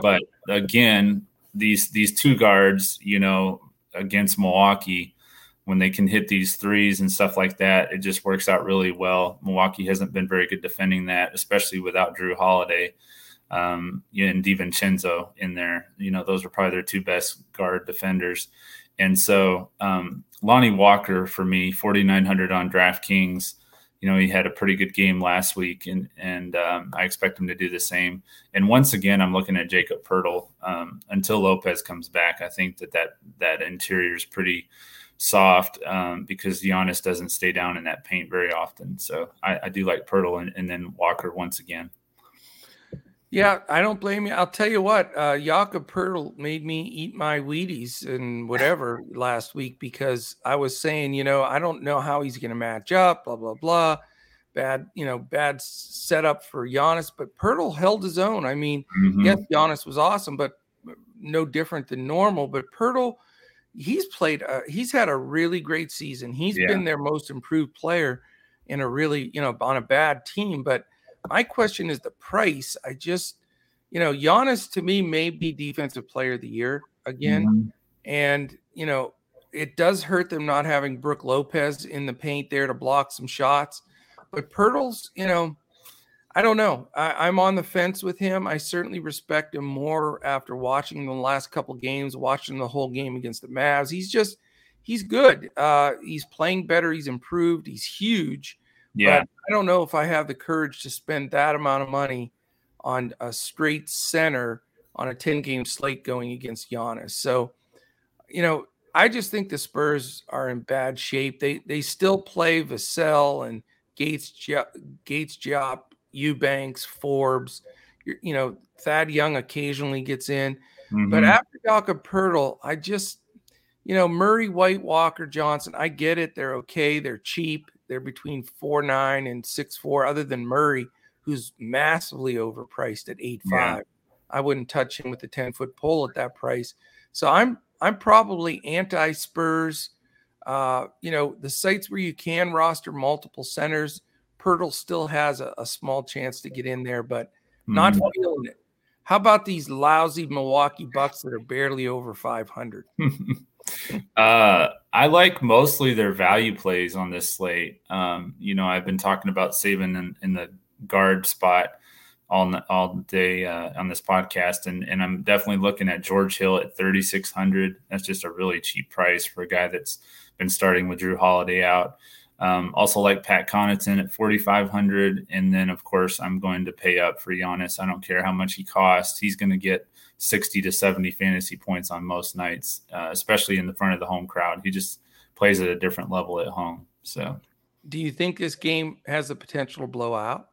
But again, these two guards, you know, against Milwaukee, when they can hit these threes and stuff like that, it just works out really well. Milwaukee hasn't been very good defending that, especially without Drew Holiday and DiVincenzo in there. You know, those are probably their two best guard defenders. And so Lonnie Walker for me, 4,900 on DraftKings. You know, he had a pretty good game last week, and I expect him to do the same. And once again, I'm looking at Jacob Poeltl until Lopez comes back. I think that interior is pretty soft because Giannis doesn't stay down in that paint very often. So I do like Poeltl and then Walker once again. Yeah, I don't blame you. I'll tell you what, Jakob Poeltl made me eat my Wheaties and whatever last week because I was saying, you know, I don't know how he's going to match up, blah, blah, blah. Bad setup for Giannis, but Poeltl held his own. I mean, yes, Giannis was awesome, but no different than normal, but Poeltl, he's had a really great season. He's been their most improved player in a really, on a bad team. But my question is the price. I just, Giannis to me may be defensive player of the year again. Mm-hmm. And, it does hurt them not having Brook Lopez in the paint there to block some shots. But Poeltl's, I don't know. I'm on the fence with him. I certainly respect him more after watching the last couple games, watching the whole game against the Mavs. He's good. He's playing better. He's improved. He's huge. Yeah. But I don't know if I have the courage to spend that amount of money on a straight center on a 10-game slate going against Giannis. So, I just think the Spurs are in bad shape. They still play Vassell and Gates Diop, Eubanks, Forbes. Thad Young occasionally gets in. Mm-hmm. But after Jakob Poeltl, I just, Murray, White, Walker, Johnson, I get it. They're okay. They're cheap. They're between 4.9 and 6.4, other than Murray, who's massively overpriced at 8.5. Yeah. I wouldn't touch him with a 10-foot pole at that price. So I'm probably anti-Spurs. The sites where you can roster multiple centers, Poeltl still has a small chance to get in there, but not feeling it. How about these lousy Milwaukee Bucks that are barely over 500? I like mostly their value plays on this slate. I've been talking about saving in the guard spot all day on this podcast, and I'm definitely looking at George Hill at 3,600. That's just a really cheap price for a guy that's been starting with Drew Holiday out. Also like Pat Connaughton at 4,500, and then of course I'm going to pay up for Giannis. I don't care how much he costs. He's going to get 60 to 70 fantasy points on most nights, especially in the front of the home crowd. He just plays at a different level at home. So, do you think this game has the potential to blow out?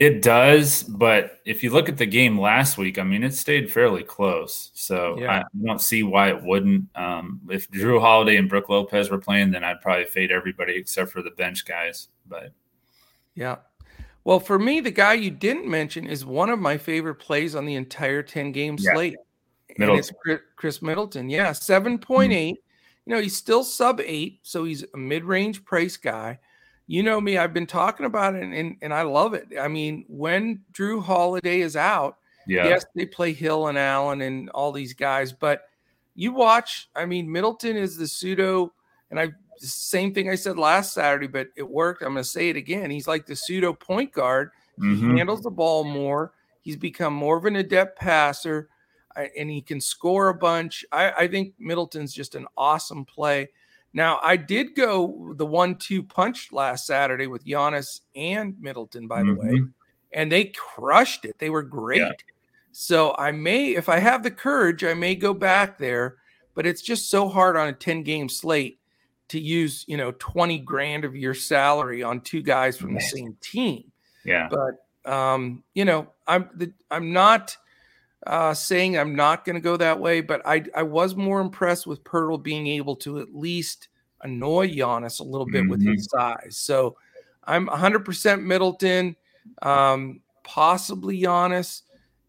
It does, but if you look at the game last week, it stayed fairly close. So yeah. I don't see why it wouldn't. If Drew Holiday and Brook Lopez were playing, then I'd probably fade everybody except for the bench guys. But yeah. Well, for me, the guy you didn't mention is one of my favorite plays on the entire 10-game slate. And it's Chris Middleton. Yeah, 7.8. Mm-hmm. He's still sub 8, so he's a mid-range price guy. You know me, I've been talking about it, and I love it. When Drew Holiday is out, yes, they play Hill and Allen and all these guys, but you watch, Middleton is the pseudo, and same thing I said last Saturday, but it worked. I'm going to say it again. He's like the pseudo point guard. Mm-hmm. He handles the ball more. He's become more of an adept passer, and he can score a bunch. I think Middleton's just an awesome play. Now, I did go the 1-2 punch last Saturday with Giannis and Middleton, by the way, and they crushed it. They were great. Yeah. So I may, if I have the courage, I may go back there, but it's just so hard on a 10-game slate to use, $20,000 of your salary on two guys from the same team. Yeah. But, I'm not saying I'm not going to go that way, but I was more impressed with Poeltl being able to at least annoy Giannis a little bit with his size. So I'm 100% Middleton, possibly Giannis.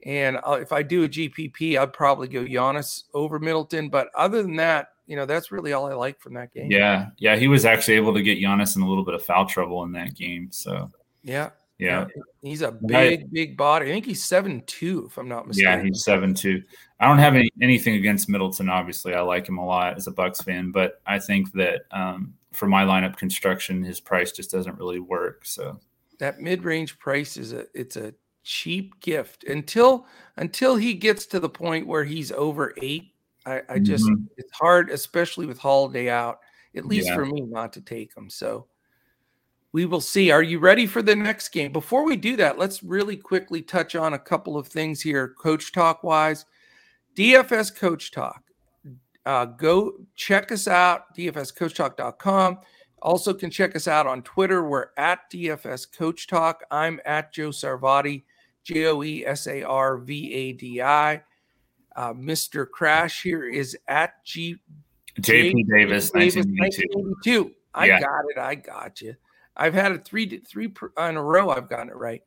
And if I do a GPP, I'd probably go Giannis over Middleton. But other than that, that's really all I like from that game. Yeah. Yeah. He was actually able to get Giannis in a little bit of foul trouble in that game. So yeah. Yeah. He's a big body. I think he's 7'2", if I'm not mistaken. Yeah, he's 7'2". I don't have anything against Middleton, obviously. I like him a lot as a Bucks fan, but I think that for my lineup construction, his price just doesn't really work. So that mid-range price it's a cheap gift. Until he gets to the point where he's over 8, I just it's hard, especially with Holiday out, at least for me, not to take him. So we will see. Are you ready for the next game? Before we do that, let's really quickly touch on a couple of things here, Coach Talk wise. DFS Coach Talk. Go check us out, dfscoachtalk.com. Also can check us out on Twitter. We're at DFS Coach Talk. I'm at Joe Sarvadi, JoeSarvadi. Mr. Crash here is at JP Davis 1982. I got it. I got you. I've had it three in a row. I've gotten it right.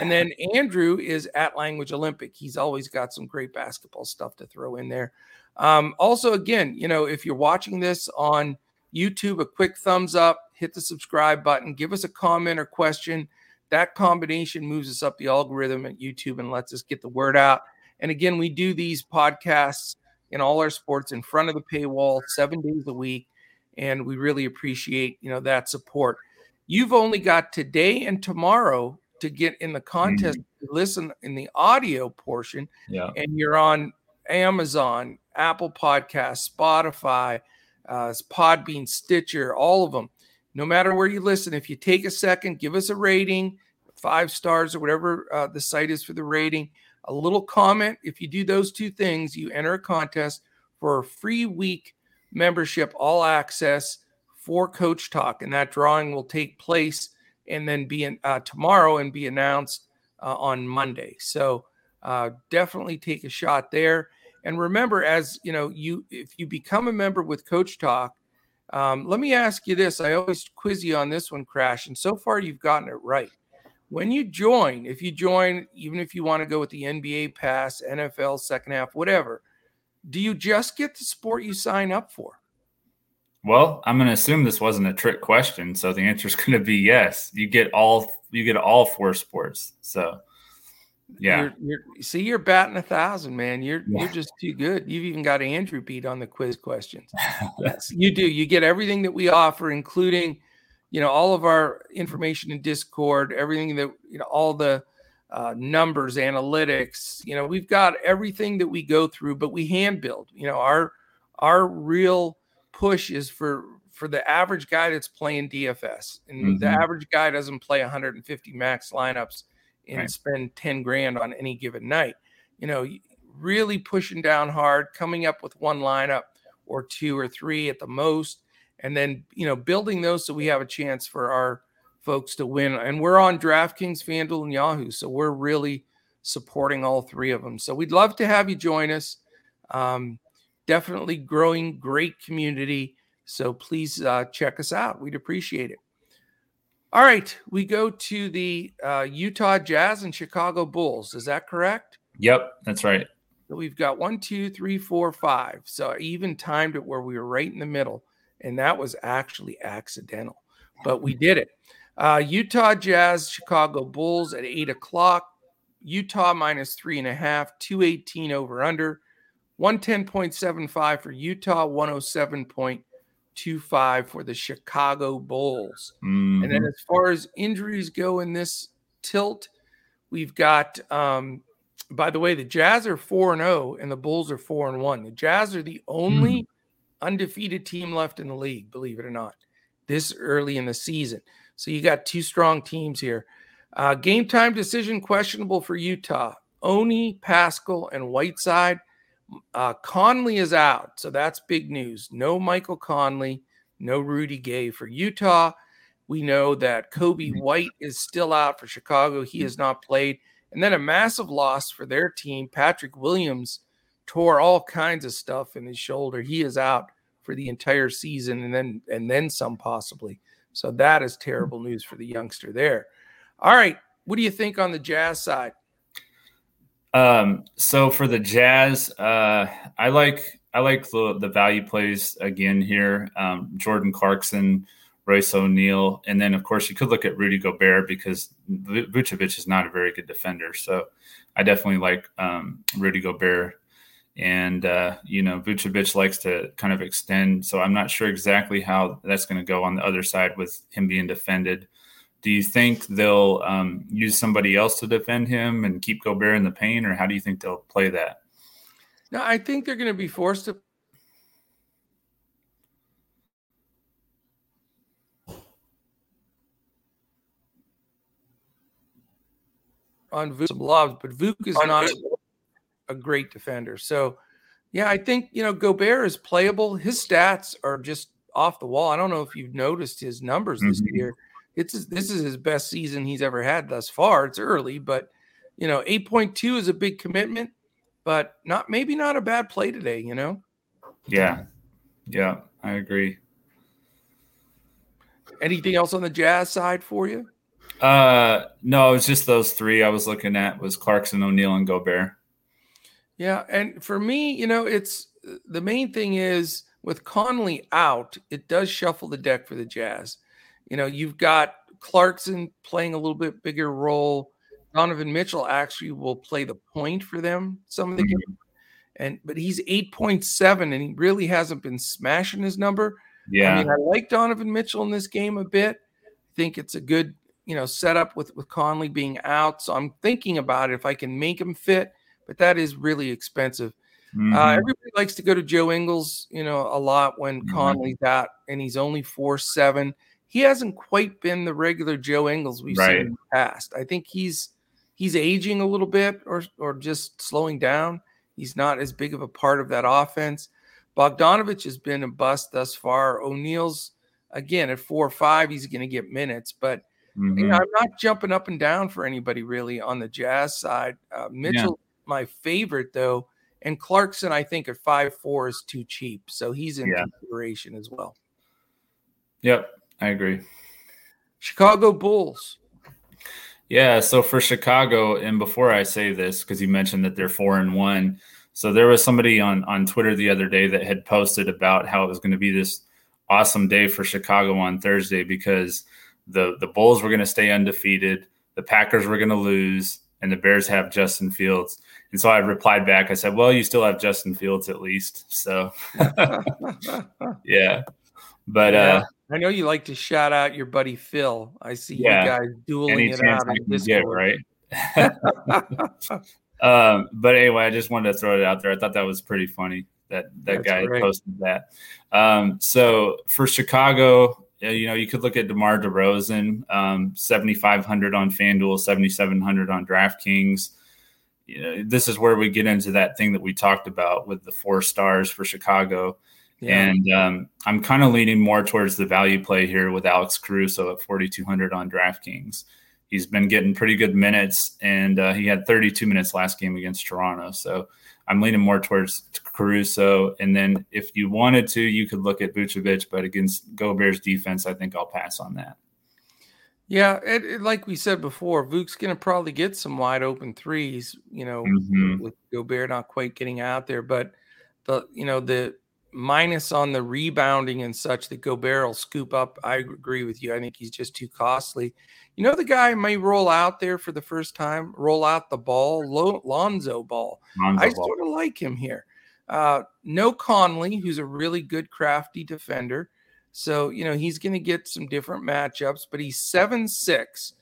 And then Andrew is at Language Olympic. He's always got some great basketball stuff to throw in there. Also, again, you know, if you're watching this on YouTube, a quick thumbs up, hit the subscribe button, give us a comment or question. That combination moves us up the algorithm at YouTube and lets us get the word out. And again, we do these podcasts in all our sports in front of the paywall 7 days a week. And we really appreciate, you know, that support. You've only got today and tomorrow to get in the contest, listen in the audio portion. Yeah. And you're on Amazon, Apple Podcasts, Spotify, Podbean, Stitcher, all of them. No matter where you listen, if you take a second, give us a rating, 5 stars or whatever the site is for the rating, a little comment. If you do those two things, you enter a contest for a free week membership, all access for Coach Talk. And that drawing will take place and then be in, tomorrow and be announced on Monday. So definitely take a shot there. And remember, as you know, if you become a member with Coach Talk, let me ask you this. I always quiz you on this one, Crash, and so far you've gotten it right. When you join, if you join, even if you want to go with the NBA pass, NFL, second half, whatever, do you just get the sport you sign up for? Well, I'm going to assume this wasn't a trick question, so the answer is going to be yes. You get all 4 sports. So, yeah. You're batting 1,000, man. You're just too good. You've even got Andrew beat on the quiz questions. Yes, you do. You get everything that we offer, including, you know, all of our information in Discord, everything that, you know, all the numbers, analytics. You know, we've got everything that we go through, but we hand build. You know, our real push is for the average guy that's playing DFS, and the average guy doesn't play 150 max lineups and spend 10 grand on any given night. You know, really pushing down hard, coming up with one lineup or 2 or 3 at the most, and then, you know, building those so we have a chance for our folks to win. And we're on DraftKings, FanDuel, and Yahoo, so we're really supporting all 3 of them. So we'd love to have you join us. Definitely growing great community. So please check us out. We'd appreciate it. All right. We go to the Utah Jazz and Chicago Bulls. Is that correct? Yep, that's right. So we've got 1, 2, 3, 4, 5. So I even timed it where we were right in the middle, and that was actually accidental, but we did it. Utah Jazz, Chicago Bulls at 8:00. Utah minus 3.5, 218 over under. 110.75 for Utah, 107.25 for the Chicago Bulls. And then as far as injuries go in this tilt, we've got, by the way, the Jazz are 4-0 and the Bulls are 4-1. The Jazz are the only undefeated team left in the league, believe it or not, this early in the season. So you got 2 strong teams here. Game time decision questionable for Utah. Oney, Pascal, and Whiteside. Conley is out, so that's big news. No Michael Conley, no Rudy Gay for Utah. We know that Kobe White is still out for Chicago. He has not played. And then a massive loss for their team. Patrick Williams tore all kinds of stuff in his shoulder. He is out for the entire season and then some possibly. So that is terrible news for the youngster there. All right, what do you think on the Jazz side? So for the Jazz, I like the value plays again here. Jordan Clarkson, Royce O'Neal, and then of course you could look at Rudy Gobert because Vucevic is not a very good defender. So I definitely like Rudy Gobert, and you know, Vucevic likes to kind of extend. So I'm not sure exactly how that's going to go on the other side with him being defended. Do you think they'll use somebody else to defend him and keep Gobert in the paint, or how do you think they'll play that? No, I think they're going to be forced to. On Vuk some lobs, but Vuk is not a great defender. So, yeah, I think, you know, Gobert is playable. His stats are just off the wall. I don't know if you've noticed his numbers this year. This is his best season he's ever had thus far. It's early, but, you know, 8.2 is a big commitment, but not a bad play today, you know? Yeah. Yeah, I agree. Anything else on the Jazz side for you? No, it was just those three I was looking at was Clarkson, O'Neal, and Gobert. Yeah, and for me, you know, it's the main thing is with Conley out, it does shuffle the deck for the Jazz. You know, you've got Clarkson playing a little bit bigger role. Donovan Mitchell actually will play the point for them some of the game. But he's 8.7, and he really hasn't been smashing his number. Yeah. I mean, I like Donovan Mitchell in this game a bit. I think it's a good, you know, setup with Conley being out. So I'm thinking about it if I can make him fit, but that is really expensive. Mm-hmm. Everybody likes to go to Joe Ingles, you know, a lot when Conley's out, and he's only 4.7. He hasn't quite been the regular Joe Ingles we've seen in the past. I think he's aging a little bit or just slowing down. He's not as big of a part of that offense. Bogdanovich has been a bust thus far. O'Neal's, again, at 4 or 5, he's going to get minutes. But you know, I'm not jumping up and down for anybody really on the Jazz side. Mitchell, my favorite, though. And Clarkson, I think, at 5'4", is too cheap. So he's in consideration as well. Yep, I agree. Chicago Bulls. Yeah, so for Chicago, and before I say this, because you mentioned that they're 4-1, so there was somebody on Twitter the other day that had posted about how it was going to be this awesome day for Chicago on Thursday because the Bulls were going to stay undefeated, the Packers were going to lose, and the Bears have Justin Fields. And so I replied back. I said, well, you still have Justin Fields at least. So, But I know you like to shout out your buddy Phil. I see you guys dueling it out on Discord. But anyway, I just wanted to throw it out there. I thought that was pretty funny that guy posted that. So for Chicago, you know, you could look at DeMar DeRozan, 7,500 on FanDuel, 7,700 on DraftKings. You know, this is where we get into that thing that we talked about with the 4 stars for Chicago. Yeah. And I'm kind of leaning more towards the value play here with Alex Caruso at 4,200 on DraftKings. He's been getting pretty good minutes, and he had 32 minutes last game against Toronto. So I'm leaning more towards Caruso. And then if you wanted to, you could look at Vucevic, but against Gobert's defense, I think I'll pass on that. Yeah, it, like we said before, Vuk's going to probably get some wide open threes, you know, with Gobert not quite getting out there. But, the minus on the rebounding and such that Gobert will scoop up, I agree with you. I think he's just too costly. You know, the guy may roll out there for the first time, roll out the ball, Lonzo Ball. Sort of like him here. No Conley, who's a really good crafty defender. So, you know, he's going to get some different matchups, but he's 7'6".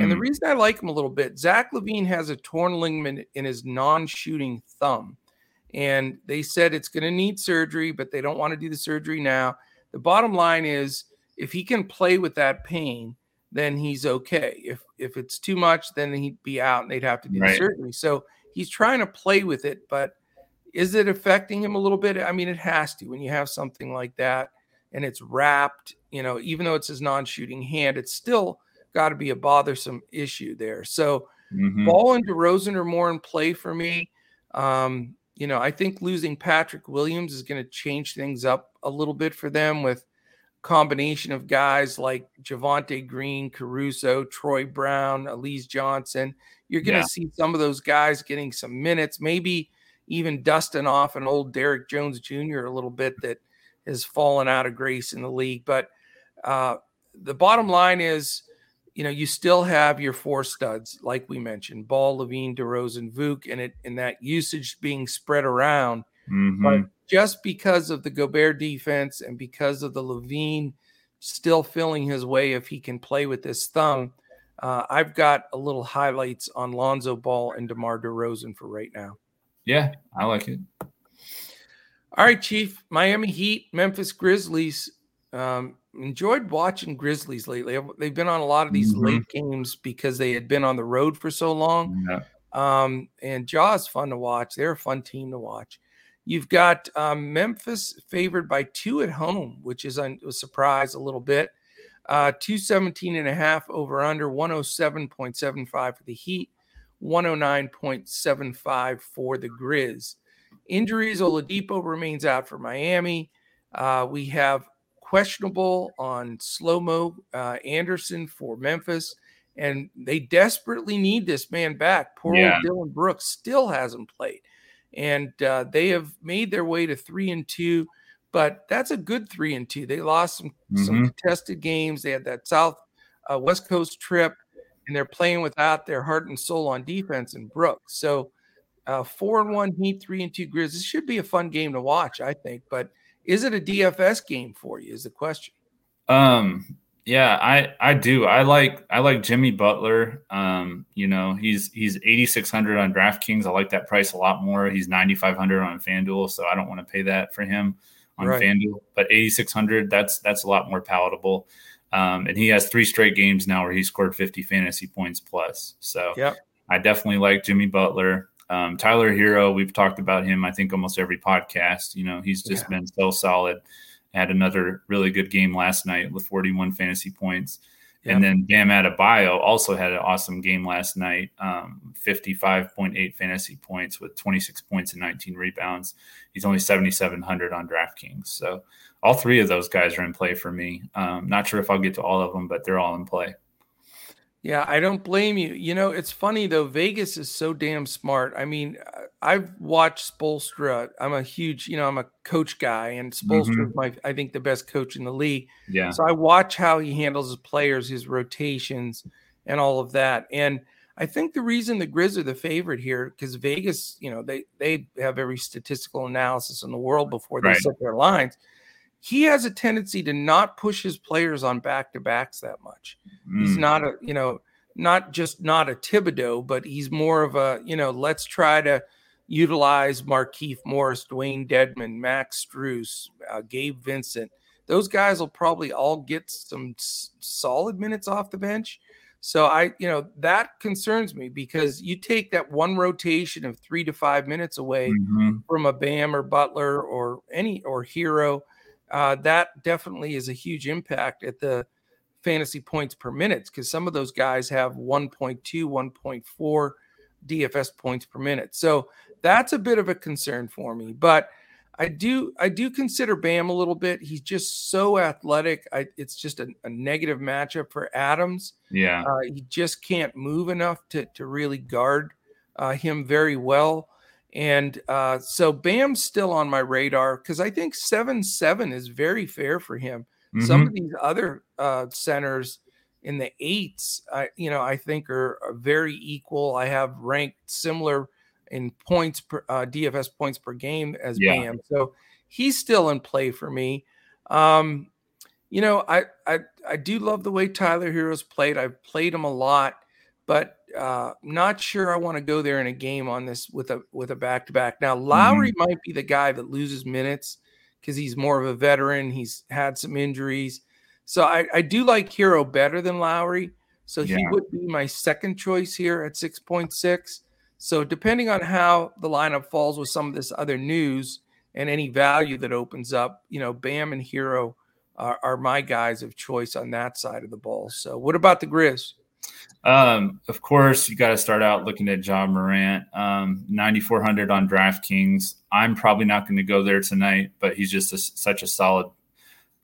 And the reason I like him a little bit, Zach LaVine has a torn ligament in his non-shooting thumb. And they said it's going to need surgery, but they don't want to do the surgery now. The bottom line is if he can play with that pain, then he's okay. If it's too much, then he'd be out and they'd have to do the surgery. So he's trying to play with it, but is it affecting him a little bit? I mean, it has to when you have something like that. And it's wrapped, you know, even though it's his non-shooting hand, it's still got to be a bothersome issue there. So Ball and DeRozan are more in play for me. You know, I think losing Patrick Williams is going to change things up a little bit for them with a combination of guys like Javonte Green, Caruso, Troy Brown, Elise Johnson. You're going to see some of those guys getting some minutes, maybe even dusting off an old Derrick Jones Jr. a little bit that has fallen out of grace in the league. But the bottom line is, you know, you still have your 4 studs, like we mentioned, Ball, LaVine, DeRozan, Vuk, and that usage being spread around. But just because of the Gobert defense and because of the LaVine still feeling his way if he can play with his thumb, I've got a little highlights on Lonzo Ball and DeMar DeRozan for right now. Yeah, I like it. All right, Chief. Miami Heat, Memphis Grizzlies. Enjoyed watching Grizzlies lately. They've been on a lot of these late games because they had been on the road for so long. Yeah. And Jaw's fun to watch. They're a fun team to watch. You've got Memphis favored by 2 at home, which is a surprise a little bit. 217.5 over under, 107.75 for the Heat, 109.75 for the Grizz. Injuries, Oladipo remains out for Miami. We have questionable on Slow-Mo Anderson for Memphis, and they desperately need this man back. Poor Dylan Brooks still hasn't played, and they have made their way to 3-2, but that's a good 3-2. They lost some contested games. They had that West Coast trip, and they're playing without their heart and soul on defense in Brooks. So 4-1 Heat, 3-2 Grizz. This should be a fun game to watch, I think. But is it a DFS game for you is the question. I do. I like Jimmy Butler. He's 8,600 on DraftKings. I like that price a lot more. He's 9,500 on FanDuel, so I don't want to pay that for him on FanDuel. But 8,600, that's a lot more palatable. And he has 3 straight games now where he scored 50 fantasy points plus. So I definitely like Jimmy Butler. Tyler Hero, we've talked about him, I think, almost every podcast. He's just been so solid. Had another really good game last night with 41 fantasy points. Yep. And then Bam Adebayo also had an awesome game last night, 55.8 fantasy points with 26 points and 19 rebounds. He's only 7,700 on DraftKings. So all 3 of those guys are in play for me. Not sure if I'll get to all of them, but they're all in play. Yeah, I don't blame you. It's funny, though. Vegas is so damn smart. I mean, I've watched Spoelstra. I'm a huge, I'm a coach guy, and Spoelstra is I think, the best coach in the league. Yeah. So I watch how he handles his players, his rotations, and all of that. And I think the reason the Grizz are the favorite here, because Vegas, they have every statistical analysis in the world before they set their lines. He has a tendency to not push his players on back-to-backs that much. He's not a, not a Thibodeau, but he's more of a, let's try to utilize Markieff Morris, Dwayne Dedmon, Max Strus, Gabe Vincent. Those guys will probably all get some solid minutes off the bench. So that concerns me, because you take that one rotation of 3 to 5 minutes away from a Bam or Butler or Hero. That definitely is a huge impact at the fantasy points per minute, because some of those guys have 1.2, 1.4 DFS points per minute. So that's a bit of a concern for me. But I do consider Bam a little bit. He's just so athletic. It's just a negative matchup for Adams. Yeah, he just can't move enough to really guard him very well. And so Bam's still on my radar, because I think 7-7 is very fair for him. Some of these other centers in the 8s, I think are very equal. I have ranked similar in points per, DFS points per game as Bam. So he's still in play for me. I do love the way Tyler Hero's played. I've played him a lot, but not sure I want to go there in a game on this with a back-to-back. Now, Lowry might be the guy that loses minutes because he's more of a veteran. He's had some injuries. So I do like Hero better than Lowry. So he would be my second choice here at 6.6. So depending on how the lineup falls with some of this other news and any value that opens up, Bam and Hero are my guys of choice on that side of the ball. So what about the Grizz? Of course, you got to start out looking at Ja Morant, 9,400 on DraftKings. I'm probably not going to go there tonight, but he's just such a solid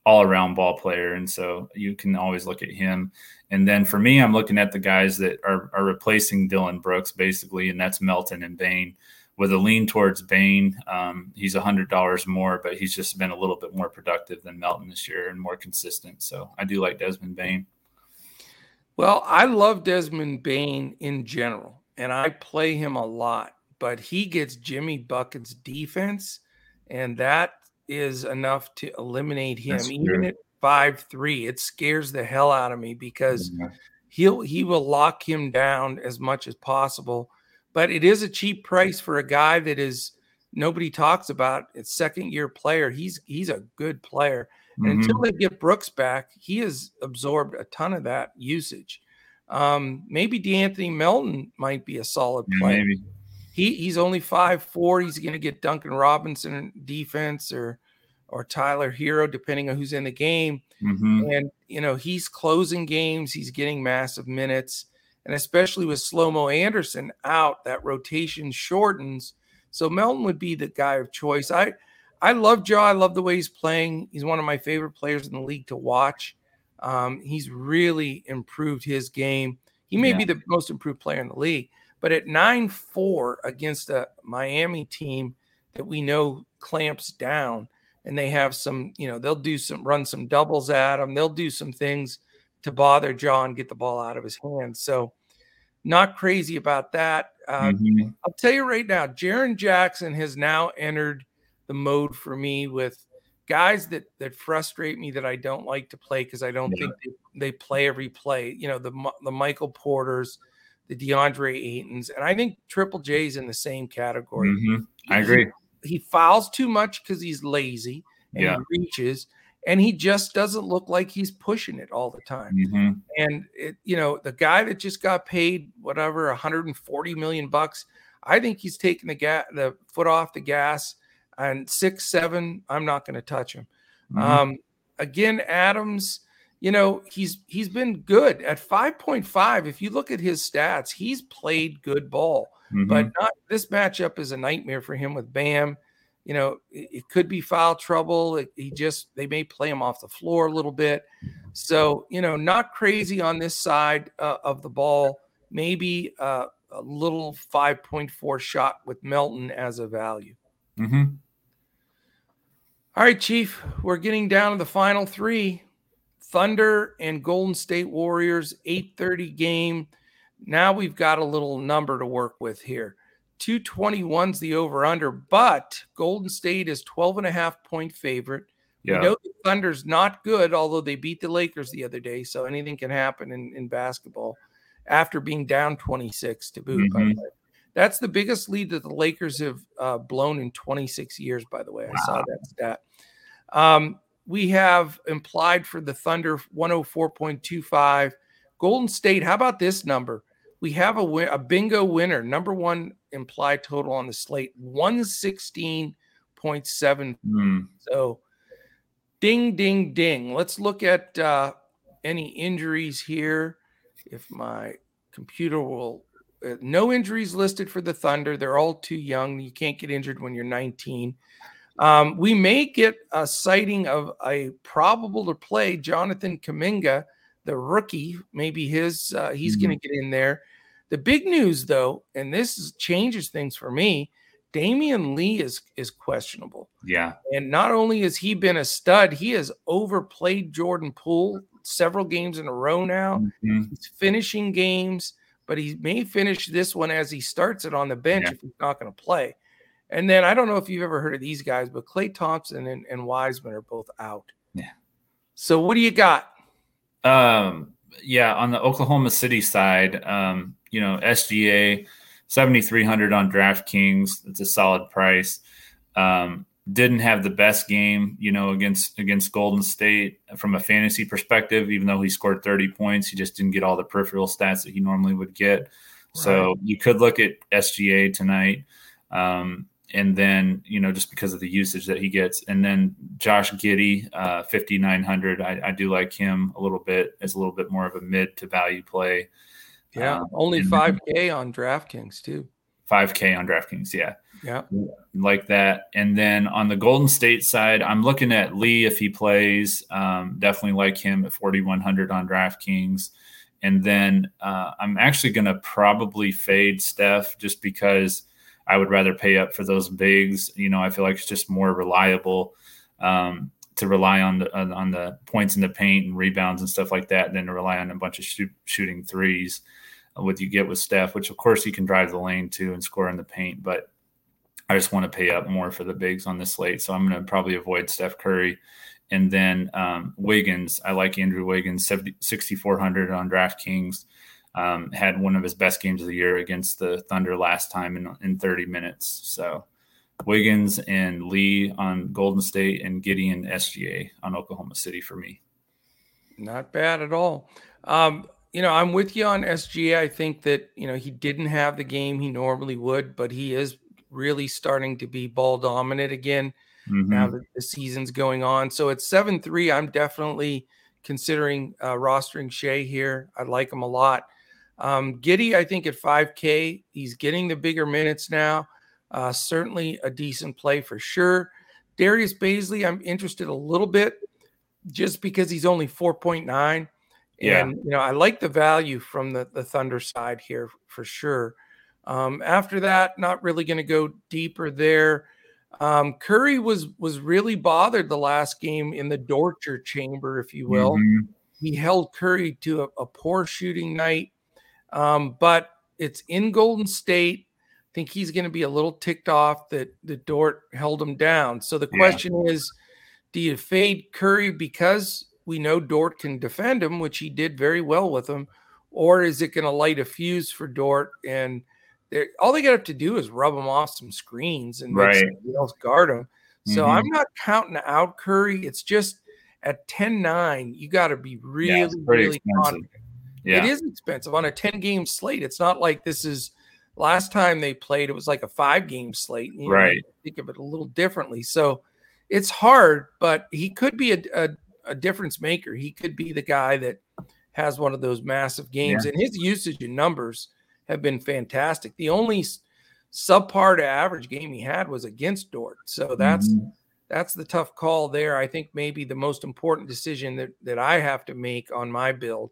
all-around ball player, and so you can always look at him. And then for me, I'm looking at the guys that are replacing Dylan Brooks, basically, and that's Melton and Bane, with a lean towards Bane. He's $100 more, but he's just been a little bit more productive than Melton this year and more consistent. So I do like Desmond Bane. Well, I love Desmond Bane in general, and I play him a lot, but he gets Jimmy Bucket's defense, and that is enough to eliminate him. That's even true. At 5'3", it scares the hell out of me, because he will lock him down as much as possible. But it is a cheap price for a guy that is nobody talks about. It's second-year player. He's a good player. And until they get Brooks back, he has absorbed a ton of that usage. Maybe DeAnthony Melton might be a solid player. Maybe. He's only 5'4". He's going to get Duncan Robinson in defense or Tyler Hero, depending on who's in the game. And, he's closing games. He's getting massive minutes. And especially with Slow-Mo Anderson out, that rotation shortens. So Melton would be the guy of choice. I I love Joe. I love the way he's playing. He's one of my favorite players in the league to watch. He's really improved his game. He may be the most improved player in the league, but at 9-4 against a Miami team that we know clamps down, and they have some, you know, they'll do some, run some doubles at him. They'll do some things to bother John and get the ball out of his hands. So not crazy about that. I'll tell you right now, Jaren Jackson has now entered the mode for me with guys that frustrate me that I don't like to play because I don't think they play every play. You know, the Michael Porters, the DeAndre Aytons, and I think Triple J's in the same category. I agree. He fouls too much because he's lazy and he reaches, and he just doesn't look like he's pushing it all the time. And it, you know, the guy that just got paid whatever $140 million, I think he's taking the foot off the gas. And 6'7", I'm not going to touch him. Again, Adams, you know, he's been good at 5.5. If you look at his stats, he's played good ball, but not, this matchup is a nightmare for him with Bam. You know, it could be foul trouble. They may play him off the floor a little bit. So, you know, not crazy on this side of the ball. Maybe a little 5.4 shot with Melton as a value. All right, Chief, we're getting down to the final three. Thunder and Golden State Warriors, 8:30 game. Now we've got a little number to work with here. 221's the over-under, but Golden State is 12.5-point favorite. We know the Thunder's not good, although they beat the Lakers the other day, so anything can happen in basketball after being down 26 to boot. By the way. That's the biggest lead that the Lakers have blown in 26 years, by the way. I saw that stat. We have implied for the Thunder 104.25. Golden State, how about this number? We have a bingo winner, number one implied total on the slate, 116.7. So ding, ding, ding. Let's look at any injuries here. If my computer will... No injuries listed for the Thunder. They're all too young. You can't get injured when you're 19. We may get a sighting of a probable to play Jonathan Kuminga, the rookie. Maybe he's going to get in there. The big news, though, and this changes things for me, Damian Lee is questionable. Yeah. And not only has he been a stud, he has overplayed Jordan Poole several games in a row now. He's finishing games. But he may finish this one as he starts it on the bench if he's not going to play. And then I don't know if you've ever heard of these guys, but Klay Thompson and Wiseman are both out. Yeah. So what do you got? On the Oklahoma City side, you know, SGA, 7,300 on DraftKings. That's a solid price. Didn't have the best game, you know, against Golden State from a fantasy perspective. Even though he scored 30 points, he just didn't get all the peripheral stats that he normally would get. Right. So you could look at SGA tonight, and then, you know, just because of the usage that he gets. And then Josh Giddey, 5,900. I do like him a little bit. It's a little bit more of a mid to value play. Yeah, only 5K on DraftKings too. 5K on DraftKings, yeah, like that. And then on the Golden State side, I'm looking at Lee if he plays. Definitely like him at 4,100 on DraftKings. And then I'm actually going to probably fade Steph just because I would rather pay up for those bigs. You know, I feel like it's just more reliable to rely on the points in the paint and rebounds and stuff like that than to rely on a bunch of shooting threes. What you get with Steph, which of course he can drive the lane too and score in the paint, but I just want to pay up more for the bigs on this slate. So I'm going to probably avoid Steph Curry. And then Wiggins, I like Andrew Wiggins, 6,400 on DraftKings. Had one of his best games of the year against the Thunder last time in 30 minutes. So Wiggins and Lee on Golden State and Giddey and SGA on Oklahoma City for me. Not bad at all. You know, I'm with you on SGA. I think that, you know, he didn't have the game he normally would, but he is really starting to be ball dominant again now that the season's going on. So at 7-3, I'm definitely considering rostering Shea here. I like him a lot. Giddey, I think at 5K, he's getting the bigger minutes now. Certainly a decent play for sure. Darius Bazley, I'm interested a little bit just because he's only 4.9. Yeah. And, you know, I like the value from the Thunder side here for sure. After that, not really going to go deeper there. Curry was really bothered the last game in the torture chamber, if you will. Mm-hmm. He held Curry to a poor shooting night, but it's in Golden State. I think he's going to be a little ticked off that Dort held him down. So the question is, do you fade Curry because we know Dort can defend him, which he did very well with him, or is it going to light a fuse for Dort? And all they got to do is rub him off some screens and make somebody else guard him. So mm-hmm. I'm not counting out Curry. It's just at 10-9, you got to be really confident. Yeah. It is expensive on a 10-game slate. It's not like this is last time they played, it was like a 5-game slate. You know, think of it a little differently. So it's hard, but he could be a difference maker. He could be the guy that has one of those massive games. Yeah. And his usage and numbers have been fantastic. The only subpar to average game he had was against Dort. So that's the tough call there. I think maybe the most important decision that I have to make on my build.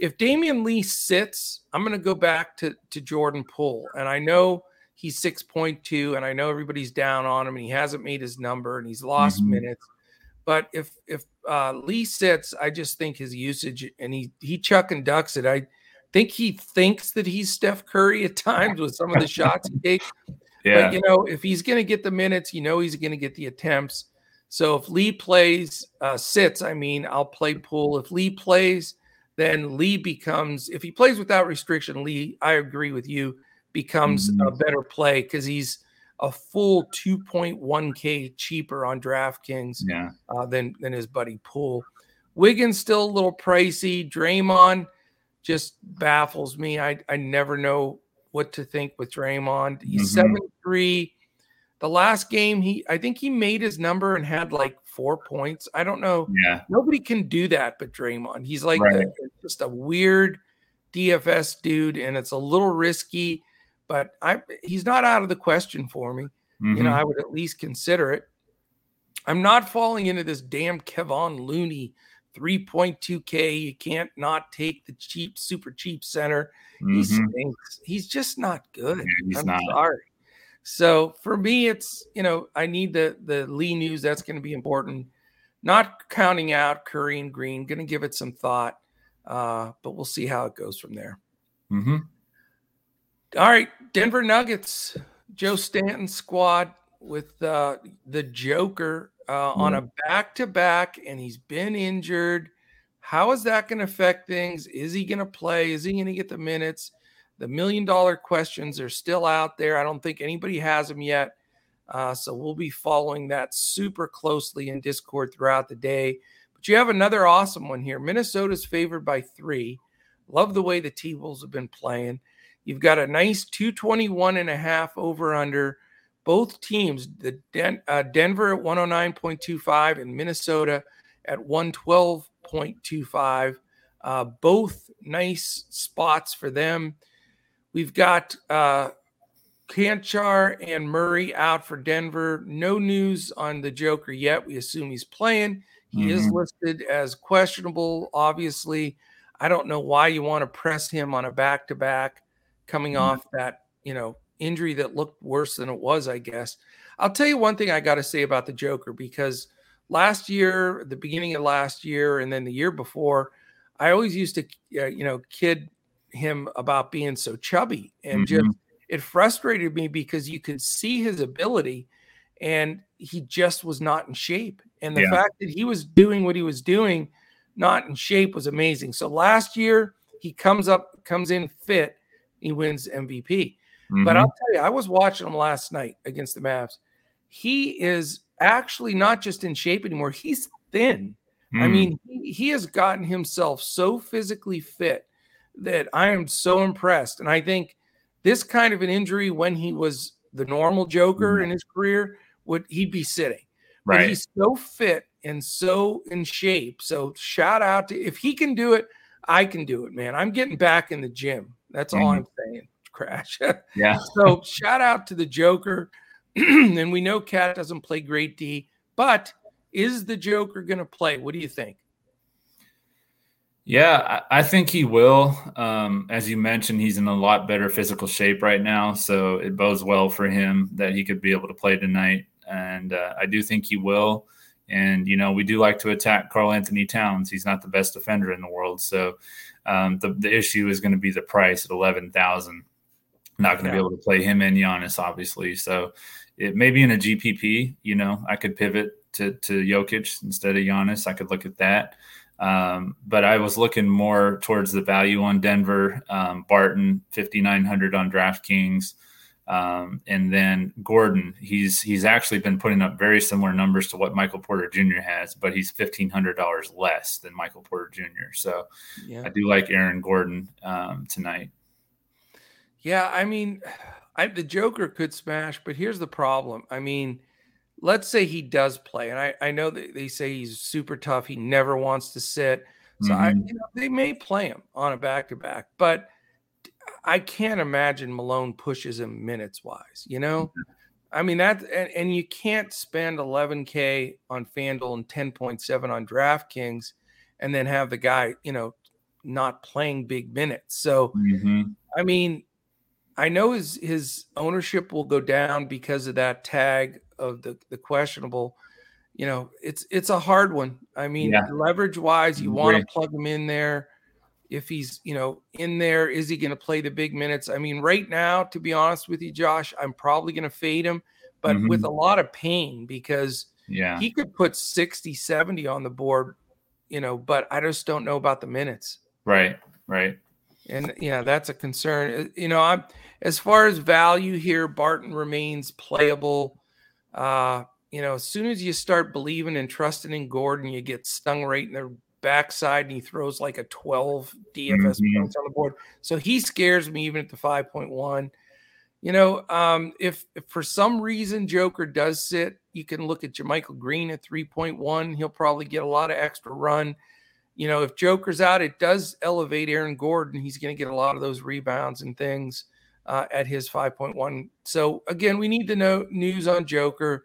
If Damian Lee sits, I'm going to go back to Jordan Poole. And I know he's 6.2, and I know everybody's down on him, and he hasn't made his number, and he's lost minutes. But if Lee sits, I just think his usage, and he chuck and ducks it. I think he thinks that he's Steph Curry at times with some of the shots he takes. Yeah. But, you know, if he's going to get the minutes, you know he's going to get the attempts. So if Lee sits, I'll play Poole. If Lee plays, then if he plays without restriction, Lee, I agree with you, becomes a better play because he's a full 2.1K cheaper on DraftKings than his buddy Poole. Wiggins still a little pricey. Draymond just baffles me. I never know what to think with Draymond. He's 7-3. The last game, I think he made his number and had like 4 points. I don't know. Yeah. Nobody can do that but Draymond. He's like just a weird DFS dude, and it's a little risky, but he's not out of the question for me. You know, I would at least consider it. I'm not falling into this damn Kevon Looney 3.2K. You can't not take the super cheap center. He stinks. He's just not good. Yeah, I'm sorry. So for me, it's, you know, I need the Lee news. That's going to be important. Not counting out Curry and Green. Going to give it some thought, but we'll see how it goes from there. All right, Denver Nuggets, Joe Stanton squad with the Joker on a back-to-back, and he's been injured. How is that going to affect things? Is he going to play? Is he going to get the minutes? The million-dollar questions are still out there. I don't think anybody has them yet, so we'll be following that super closely in Discord throughout the day. But you have another awesome one here. Minnesota's favored by 3. Love the way the T-Wolves have been playing. You've got a nice 221.5 over-under. Both teams, the Denver at 109.25 and Minnesota at 112.25. Both nice spots for them. We've got Kanchar and Murray out for Denver. No news on the Joker yet. We assume he's playing. He is listed as questionable, obviously. I don't know why you want to press him on a back-to-back coming off that, you know, injury that looked worse than it was, I guess. I'll tell you one thing I got to say about the Joker, because last year, the beginning of last year, and then the year before, I always used to, kid him about being so chubby, and just it frustrated me because you could see his ability and he just was not in shape. And the fact that he was doing what he was doing, not in shape, was amazing. So last year he comes in fit, he wins MVP. But I'll tell you, I was watching him last night against the Mavs. He is actually not just in shape anymore. He's thin. I mean, he has gotten himself so physically fit that I am so impressed. And I think this kind of an injury, when he was the normal Joker in his career, he'd be sitting. Right. But he's so fit and so in shape. So shout out to, if he can do it, I can do it, man. I'm getting back in the gym. That's all I'm saying, Crash. So shout out to the Joker And we know Cat doesn't play great D, but is the Joker going to play? What do you think? Yeah, I think he will. As you mentioned, he's in a lot better physical shape right now, so it bodes well for him that he could be able to play tonight. And I do think he will. And, you know, we do like to attack Karl Anthony Towns. He's not the best defender in the world. So the issue is going to be the price at $11,000. Not going to be able to play him and Giannis, obviously. So it maybe in a GPP, you know, I could pivot to Jokic instead of Giannis. I could look at that. But I was looking more towards the value on Denver, Barton, 5,900 on DraftKings. And then Gordon, he's actually been putting up very similar numbers to what Michael Porter Jr. has, but he's $1,500 less than Michael Porter Jr. So I do like Aaron Gordon tonight. Yeah, I mean, the Joker could smash, but here's the problem. I mean, let's say he does play, and I know that they say he's super tough. He never wants to sit. So they may play him on a back-to-back, but I can't imagine Malone pushes him minutes-wise, you know? I mean, that, and you can't spend $11K on FanDuel and 10.7 on DraftKings and then have the guy, you know, not playing big minutes. So, I mean, I know his ownership will go down because of that tag of the questionable. You know, it's a hard one. I mean, leverage-wise, you want to plug him in there. If he's, you know, in there, is he going to play the big minutes? I mean, right now, to be honest with you, Josh, I'm probably going to fade him, but with a lot of pain because he could put 60, 70 on the board, you know, but I just don't know about the minutes. Right. And, yeah, that's a concern. You know, as far as value here, Barton remains playable. You know, as soon as you start believing and trusting in Gordon, you get stung right in the backside, and he throws like a 12 DFS points on the board. So he scares me even at the 5.1. You know, if for some reason Joker does sit, you can look at JaMychal Green at 3.1. He'll probably get a lot of extra run. You know, if Joker's out, it does elevate Aaron Gordon. He's going to get a lot of those rebounds and things at his 5.1. So, again, we need to know news on Joker.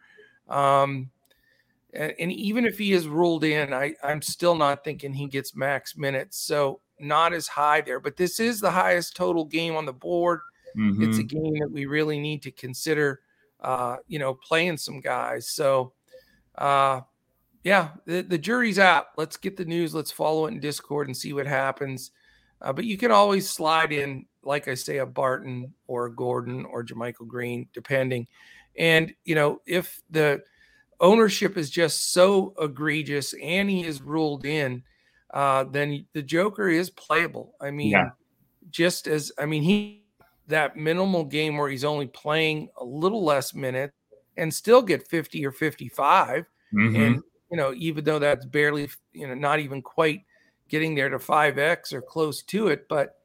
And even if he is ruled in, I'm still not thinking he gets max minutes. So not as high there. But this is the highest total game on the board. It's a game that we really need to consider, you know, playing some guys. So, yeah, the jury's out. Let's get the news. Let's follow it in Discord and see what happens. But you can always slide in, like I say, a Barton or a Gordon or JaMychal Green, depending. And, you know, if the ownership is just so egregious and he is ruled in, then the Joker is playable. I mean, just as – I mean, he that minimal game where he's only playing a little less minutes and still get 50 or 55 and – you know, even though that's barely, you know, not even quite getting there to 5X or close to it, but,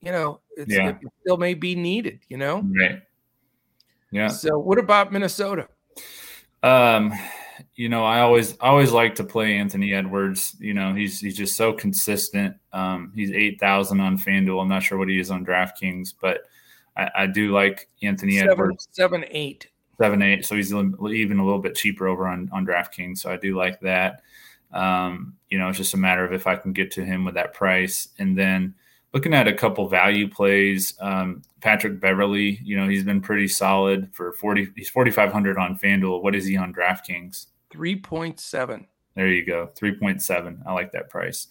you know, it's, it still may be needed, you know? So what about Minnesota? You know, I always like to play Anthony Edwards. You know, he's just so consistent. He's 8,000 on FanDuel. I'm not sure what he is on DraftKings, but I do like Anthony Edwards. 7.8. 7.8, so he's even a little bit cheaper over on DraftKings, so I do like that. You know, it's just a matter of if I can get to him with that price. And then looking at a couple value plays, Patrick Beverley, you know, he's been pretty solid for 40. He's 4,500 on FanDuel. What is he on DraftKings? 3.7. There you go, 3.7. I like that price.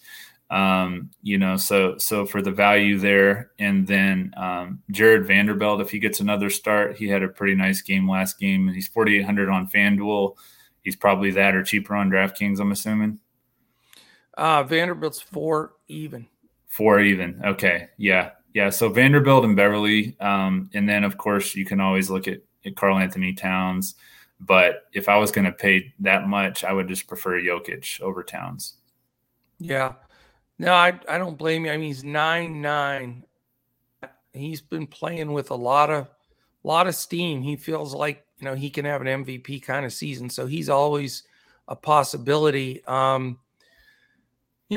You know, so for the value there. And then Jared Vanderbilt, if he gets another start, he had a pretty nice game last game, and he's 4,800 on FanDuel. He's probably that or cheaper on DraftKings, I'm assuming. Vanderbilt's four even. Okay. Yeah. So Vanderbilt and Beverly. And then of course you can always look at Karl Anthony Towns, but if I was going to pay that much, I would just prefer Jokic over Towns. Yeah. No, I don't blame you. I mean, he's 9.9. He's been playing with a lot of steam. He feels like, you know, he can have an MVP kind of season. So he's always a possibility. You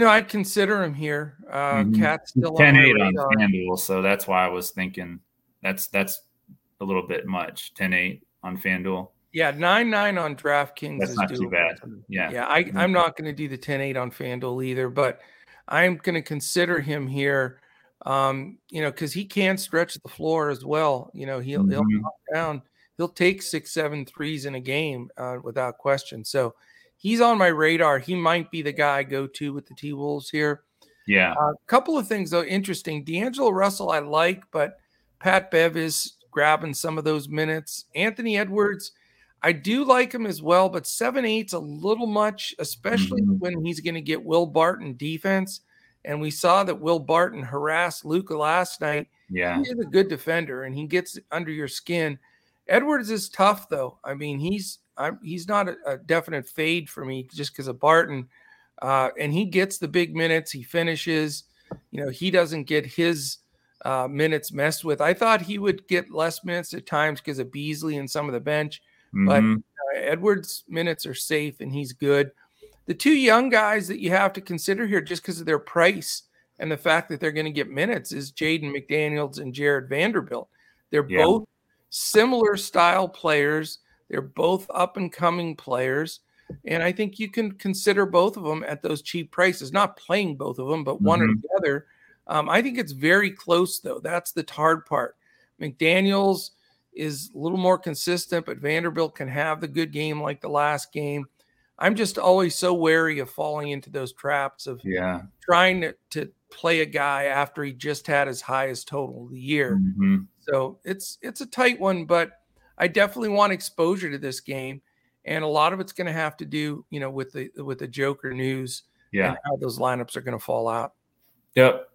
know, I'd consider him here. Cat's still 10.8 on FanDuel, so that's why I was thinking that's a little bit much. 10.8. on FanDuel. Yeah, 9.9 on DraftKings. That's not too bad. Yeah, I'm not going to do the 10.8 on FanDuel either, but I'm going to consider him here, because he can stretch the floor as well. You know, he'll knock down. He'll take 6, 7 threes in a game without question. So he's on my radar. He might be the guy I go to with the T-Wolves here. Yeah. A couple of things, though, interesting. D'Angelo Russell I like, but Pat Bev is grabbing some of those minutes. Anthony Edwards, I do like him as well, but 7.8's a little much, especially when he's going to get Will Barton defense. And we saw that Will Barton harassed Luka last night. Yeah. He is a good defender, and he gets under your skin. Edwards is tough, though. I mean, he's not a definite fade for me just because of Barton. And he gets the big minutes. He finishes. You know, he doesn't get his minutes messed with. I thought he would get less minutes at times because of Beasley and some of the bench. But Edwards' minutes are safe, and he's good. The two young guys that you have to consider here just because of their price and the fact that they're going to get minutes is Jaden McDaniels and Jared Vanderbilt. They're both similar style players. They're both up-and-coming players. And I think you can consider both of them at those cheap prices, not playing both of them, but one or the other. I think it's very close, though. That's the hard part. McDaniels is a little more consistent, but Vanderbilt can have the good game like the last game. I'm just always so wary of falling into those traps of trying to play a guy after he just had his highest total of the year. So it's a tight one, but I definitely want exposure to this game. And a lot of it's going to have to do, you know, with the Joker news and how those lineups are going to fall out. Yep.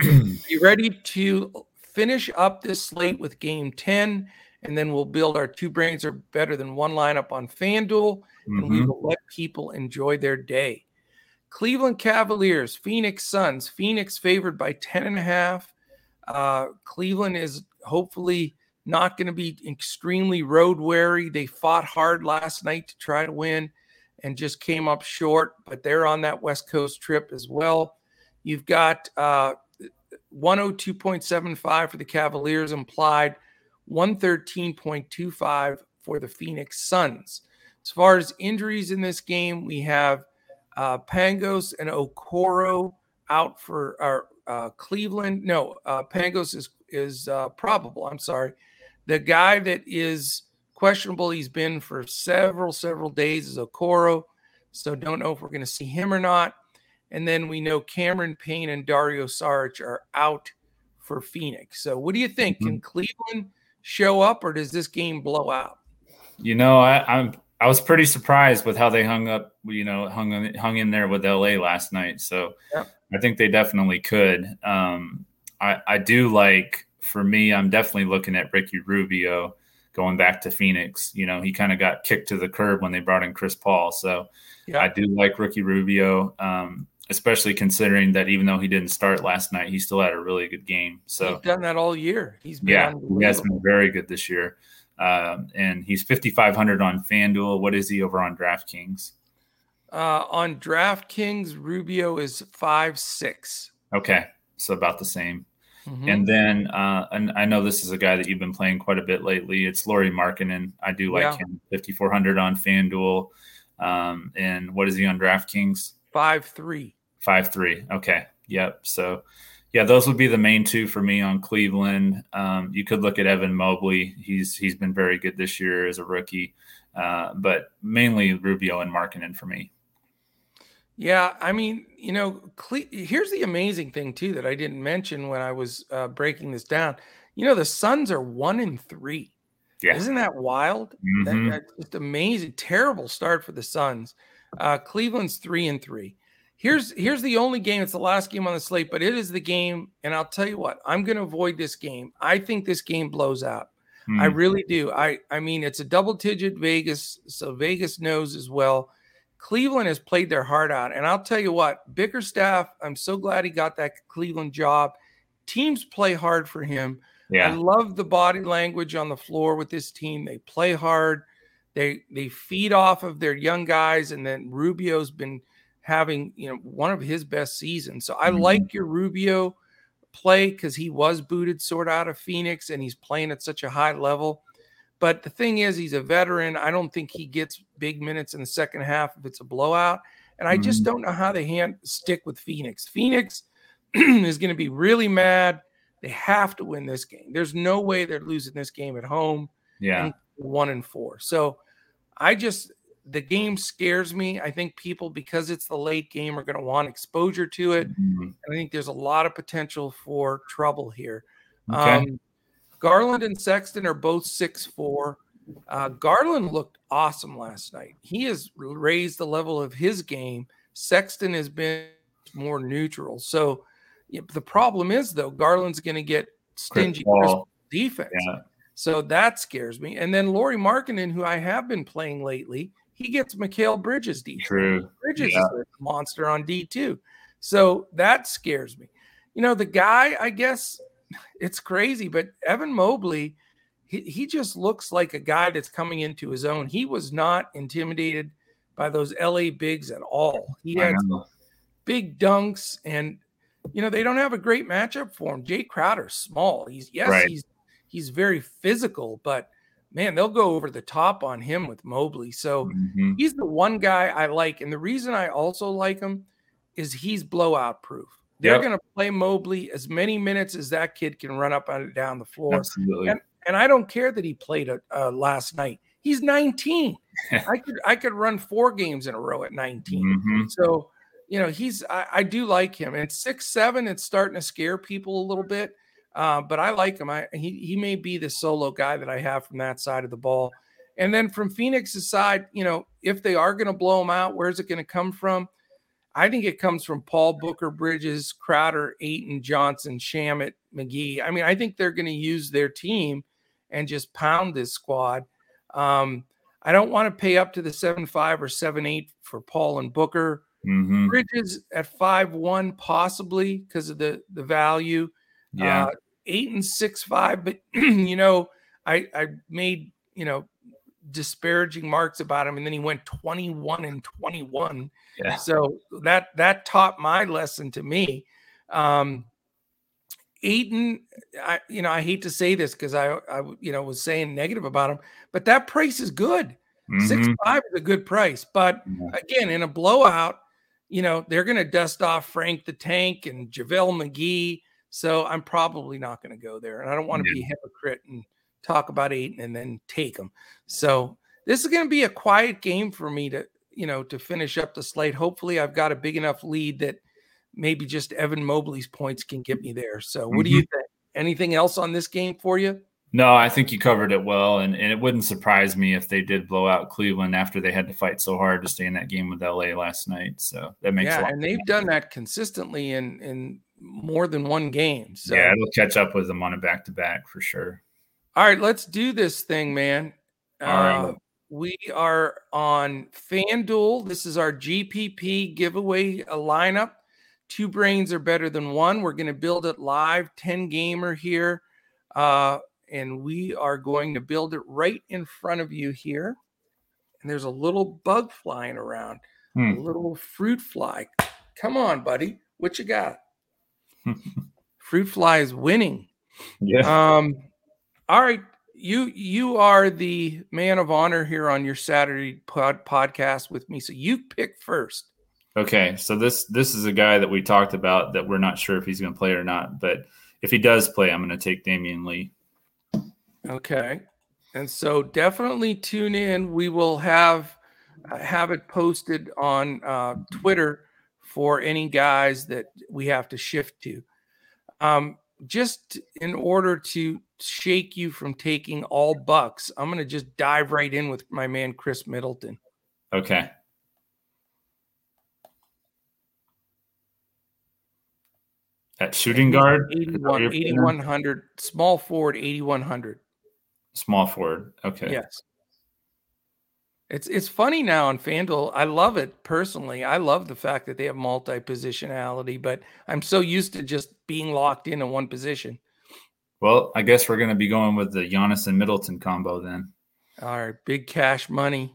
You ready to finish up this slate with game 10, and then we'll build our two brains are better than one lineup on FanDuel, and we will let people enjoy their day. Cleveland Cavaliers, Phoenix Suns. Phoenix favored by 10.5. Cleveland is hopefully not going to be extremely road weary. They fought hard last night to try to win and just came up short, but they're on that West Coast trip as well. You've got 102.75 for the Cavaliers implied, 113.25 for the Phoenix Suns. As far as injuries in this game, we have Pangos and Okoro out for our Cleveland. No, Pangos is probable. I'm sorry. The guy that is questionable, he's been for several days, is Okoro. So don't know if we're going to see him or not. And then we know Cameron Payne and Dario Saric are out for Phoenix. So what do you think? Can Cleveland show up, or does this game blow out? You know, I was pretty surprised with how they hung in there with LA last night. So I think they definitely could. I do like, for me, I'm definitely looking at Ricky Rubio going back to Phoenix. You know, he kind of got kicked to the curb when they brought in Chris Paul. So I do like Ricky Rubio, especially considering that even though he didn't start last night, he still had a really good game. So he's done that all year. He's been he has been very good this year. And he's 5,500 on FanDuel. What is he over on DraftKings? On DraftKings, Rubio is 5.6. Okay. So about the same. And then and I know this is a guy that you've been playing quite a bit lately. It's Lauri Markkanen. I do like him. 5,400 on FanDuel. And what is he on DraftKings? 5.3. 5.3. Okay. Yep. So, those would be the main two for me on Cleveland. You could look at Evan Mobley. He's been very good this year as a rookie, but mainly Rubio and Markkanen for me. Yeah, I mean, you know, here's the amazing thing, too, that I didn't mention when I was breaking this down. You know, the Suns are 1-3. Yeah. Isn't that wild? That's just amazing. Terrible start for the Suns. Cleveland's 3-3. Here's the only game. It's the last game on the slate, but it is the game. And I'll tell you what, I'm going to avoid this game. I think this game blows out. I really do. I mean, it's a double-digit Vegas, so Vegas knows as well. Cleveland has played their heart out. And I'll tell you what, Bickerstaff, I'm so glad he got that Cleveland job. Teams play hard for him. Yeah. I love the body language on the floor with this team. They play hard. They feed off of their young guys. And then Rubio's been having, you know, one of his best seasons. So I like your Rubio play because he was booted sort of out of Phoenix and he's playing at such a high level. But the thing is, he's a veteran. I don't think he gets big minutes in the second half if it's a blowout. And I just don't know how they stick with Phoenix. Phoenix is going to be really mad. They have to win this game. There's no way they're losing this game at home. Yeah. 1-4. So the game scares me. I think people, because it's the late game, are going to want exposure to it. Mm-hmm. I think there's a lot of potential for trouble here. Okay. Garland and Sexton are both 6'4". Garland looked awesome last night. He has raised the level of his game. Sexton has been more neutral. So the problem is, though, Garland's going to get stingy defense. Yeah. So that scares me. And then Lauri Markkanen, who I have been playing lately, he gets Mikal Bridges defense. True. Bridges is a monster on D2. So that scares me. The guy, I guess it's crazy, but Evan Mobley, he just looks like a guy that's coming into his own. He was not intimidated by those LA bigs at all. He had big dunks, and they don't have a great matchup for him. Jay Crowder's small. He's very physical, but man, they'll go over the top on him with Mobley. So he's the one guy I like. And the reason I also like him is he's blowout proof. They're going to play Mobley as many minutes as that kid can run up and down the floor. Absolutely. And I don't care that he played last night. He's 19. I could run 4 games in a row at 19. So, I do like him. And 6'7", it's starting to scare people a little bit. But I like him. He may be the solo guy that I have from that side of the ball. And then from Phoenix's side, if they are going to blow him out, where's it going to come from? I think it comes from Paul, Booker, Bridges, Crowder, Ayton, Johnson, Shamet, McGee. I think they're going to use their team and just pound this squad. I don't want to pay up to the 7.5 or 7.8 for Paul and Booker. Bridges at 5.1 possibly because of the value. Yeah. 8 and 6'5", but I made disparaging marks about him, and then he went 21 and 21. Yeah. So that taught my lesson to me. Ayton, I hate to say this because I was saying negative about him, but that price is good. 6.5 is a good price, but again, in a blowout, they're going to dust off Frank the Tank and JaVale McGee. So I'm probably not going to go there, and I don't want to be a hypocrite and talk about Ayton and then take him. So this is going to be a quiet game for me to, to finish up the slate. Hopefully I've got a big enough lead that maybe just Evan Mobley's points can get me there. So what do you think? Anything else on this game for you? No, I think you covered it well, and it wouldn't surprise me if they did blow out Cleveland after they had to fight so hard to stay in that game with LA last night. So that makes a lot. And they've done that consistently in more than one game. So yeah, it'll catch up with them on a back-to-back for sure. All right, let's do this thing, man. All right. We are on FanDuel. This is our GPP giveaway lineup. 2 brains are better than 1. We're going to build it live, 10-gamer here. And we are going to build it right in front of you here. And there's a little bug flying around, a little fruit fly. Come on, buddy. What you got? Fruit fly is winning. Yeah. All right. You are the man of honor here on your Saturday podcast with me. So you pick first. Okay. So this is a guy that we talked about that we're not sure if he's going to play or not, but if he does play, I'm going to take Damian Lee. Okay. And so definitely tune in. We will have it posted on Twitter for any guys that we have to shift to. Just in order to shake you from taking all Bucks, I'm going to just dive right in with my man, Chris Middleton. Okay. At shooting guard? 8,100. Small forward, 8,100. Small forward. Okay. Yes. It's funny now on FanDuel. I love it personally. I love the fact that they have multi-positionality, but I'm so used to just being locked into one position. Well, I guess we're going to be going with the Giannis and Middleton combo then. All right, big cash money.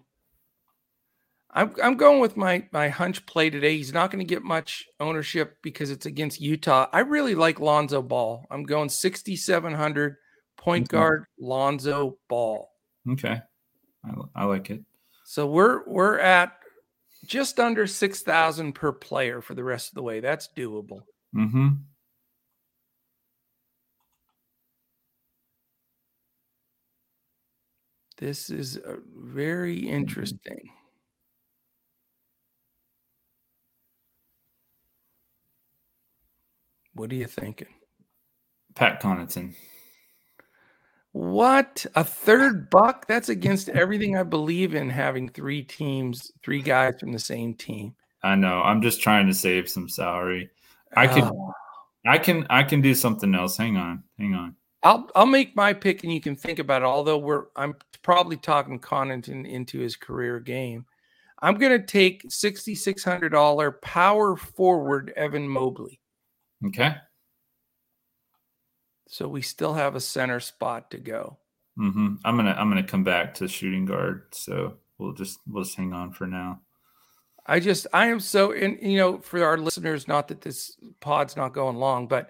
I'm going with my hunch play today. He's not going to get much ownership because it's against Utah. I really like Lonzo Ball. I'm going 6,700 point guard Lonzo Ball. Okay. I like it. So we're at just under 6,000 per player for the rest of the way. That's doable. Mm-hmm. This is very interesting. What are you thinking? Pat Connaughton. What? A third buck? That's against everything I believe in, having three guys from the same team. I know. I'm just trying to save some salary. I can do something else. Hang on. I'll make my pick and you can think about it. Although I'm probably talking Connaughton into his career game. I'm going to take $6,600 power forward Evan Mobley. Okay. So we still have a center spot to go. Mm-hmm. I'm gonna come back to shooting guard. So we'll just hang on for now. I am so, and for our listeners, not that this pod's not going long, but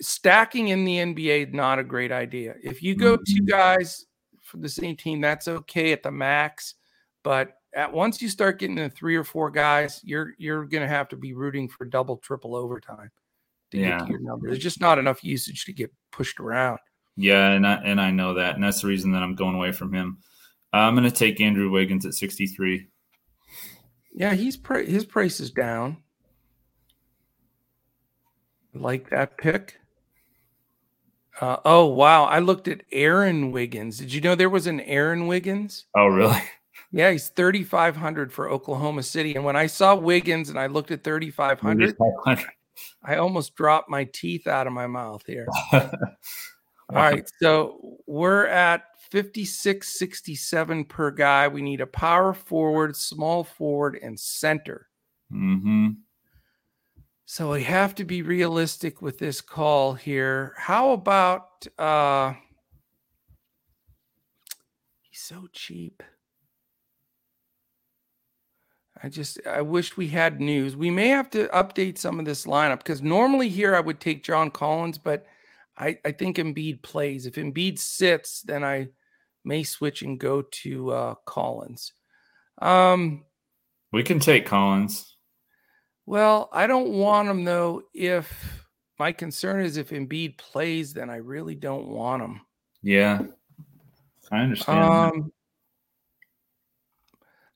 stacking in the NBA, not a great idea. If you go two guys from the same team, that's okay at the max. But once you start getting the three or four guys, you're gonna have to be rooting for double, triple overtime to get to your number. There's just not enough usage to get pushed around. Yeah, and I know that, and that's the reason that I'm going away from him. I'm gonna take Andrew Wiggins at 63. Yeah, his price is down. Like that pick. Oh wow! I looked at Aaron Wiggins. Did you know there was an Aaron Wiggins? Oh really? Yeah, he's 3,500 for Oklahoma City. And when I saw Wiggins and I looked at 3,500, I almost dropped my teeth out of my mouth here. All right, so we're at 5667 per guy. We need a power forward, small forward, and center. Mm-hmm. So we have to be realistic with this call here. How about he's so cheap. I wish we had news. We may have to update some of this lineup because normally here I would take John Collins, but I think Embiid plays. If Embiid sits, then I may switch and go to Collins. We can take Collins. Well, I don't want him though. If my concern is if Embiid plays, then I really don't want him. Yeah, I understand.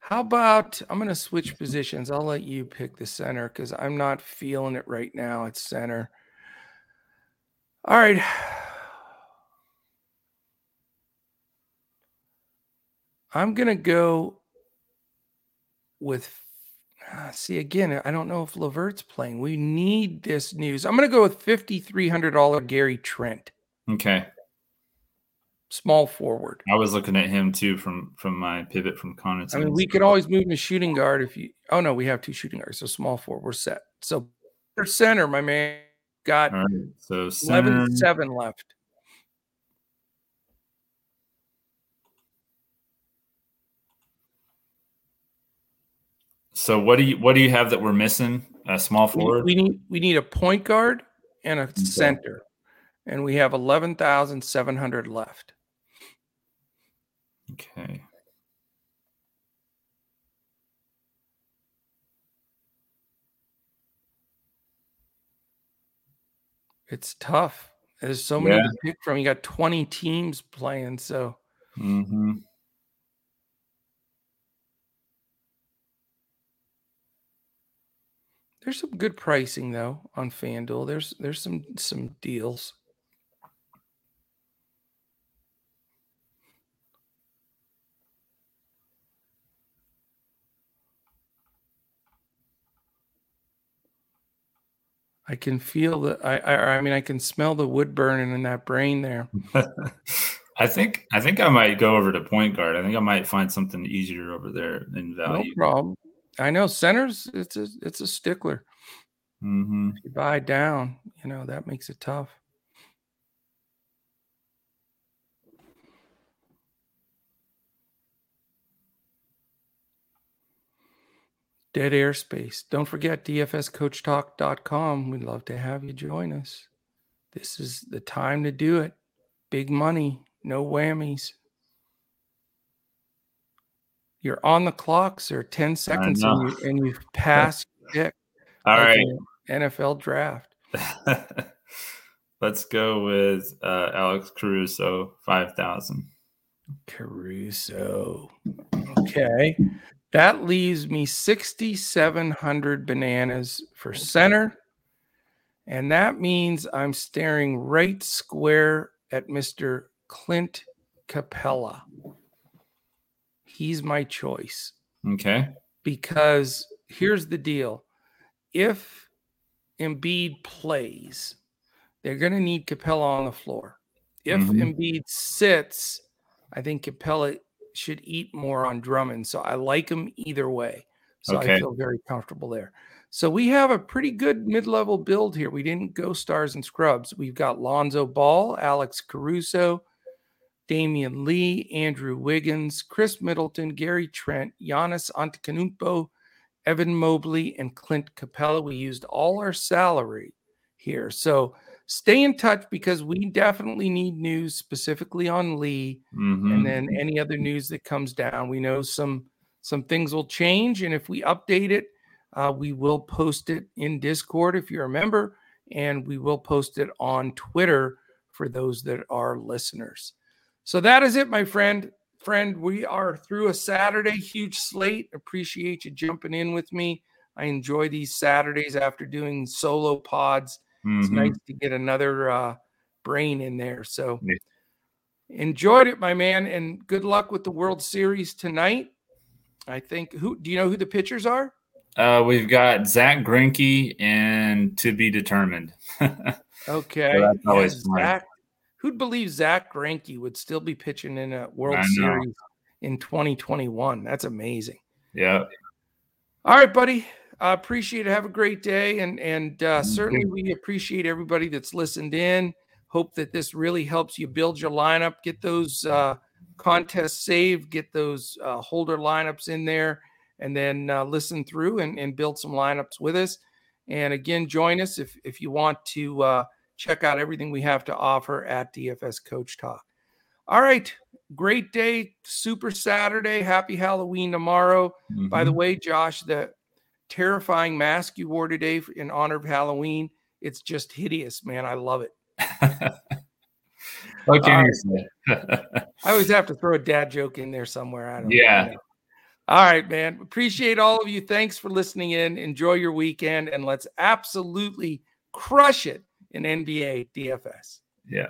How about I'm going to switch positions. I'll let you pick the center because I'm not feeling it right now at center. All right. I'm going to go with – see, again, I don't know if LeVert's playing. We need this news. I'm going to go with $5,300 Gary Trent. Okay. Small forward. I was looking at him too from my pivot from Connaughton. I mean, we could always move to shooting guard if you. Oh no, we have two shooting guards. So small forward, we're set. So center, my man got all right, so center. 11-7 left. So what do you have that we're missing? A small forward. We need a point guard and a center, and we have 11,700 left. Okay. It's tough. There's so many to pick from. You got 20 teams playing, so. Mm-hmm. There's some good pricing though on FanDuel. There's some deals. I can feel the. I can smell the wood burning in that brain there. I think I might go over to point guard. I think I might find something easier over there in value. No problem. I know centers. It's a stickler. Mm-hmm. If you buy down, that makes it tough. Dead airspace. Don't forget dfscoachtalk.com. We'd love to have you join us. This is the time to do it. Big money, no whammies. You're on the clock, sir. 10 seconds and you've passed your pick. All right. NFL draft. Let's go with Alex Caruso, 5,000. Caruso. Okay. That leaves me 6,700 bananas for center. And that means I'm staring right square at Mr. Clint Capella. He's my choice. Okay. Because here's the deal. If Embiid plays, they're going to need Capella on the floor. If Embiid sits, I think Capella should eat more on Drummond. So I like him either way. So I feel very comfortable there. So we have a pretty good mid-level build here. We didn't go stars and scrubs. We've got Lonzo Ball, Alex Caruso, Damian Lee, Andrew Wiggins, Chris Middleton, Gary Trent, Giannis Antetokounmpo, Evan Mobley, and Clint Capella. We used all our salary here. So stay in touch because we definitely need news specifically on Lee and then any other news that comes down. We know some things will change, and if we update it, we will post it in Discord if you're a member, and we will post it on Twitter for those that are listeners. So that is it, my friend. We are through a Saturday, huge slate. Appreciate you jumping in with me. I enjoy these Saturdays after doing solo pods. It's nice to get another brain in there. So enjoyed it, my man, and good luck with the World Series tonight. I think do you know who the pitchers are? We've got Zach Greinke and to be determined. Okay. So that's always fun. Who'd believe Zach Greinke would still be pitching in a World Series in 2021? That's amazing. Yeah. All right, buddy. I appreciate it. Have a great day. And certainly we appreciate everybody that's listened in. Hope that this really helps you build your lineup, get those contests saved, get those holder lineups in there, and then listen through and build some lineups with us. And again, join us if you want to check out everything we have to offer at DFS Coach Talk. All right. Great day. Super Saturday. Happy Halloween tomorrow. By the way, Josh, the terrifying mask you wore today in honor of Halloween, it's just hideous, man. I love it. I always have to throw a dad joke in there somewhere. I don't know. All right, man. Appreciate all of you. Thanks for listening in. Enjoy your weekend, and let's absolutely crush it in NBA DFS. Yeah.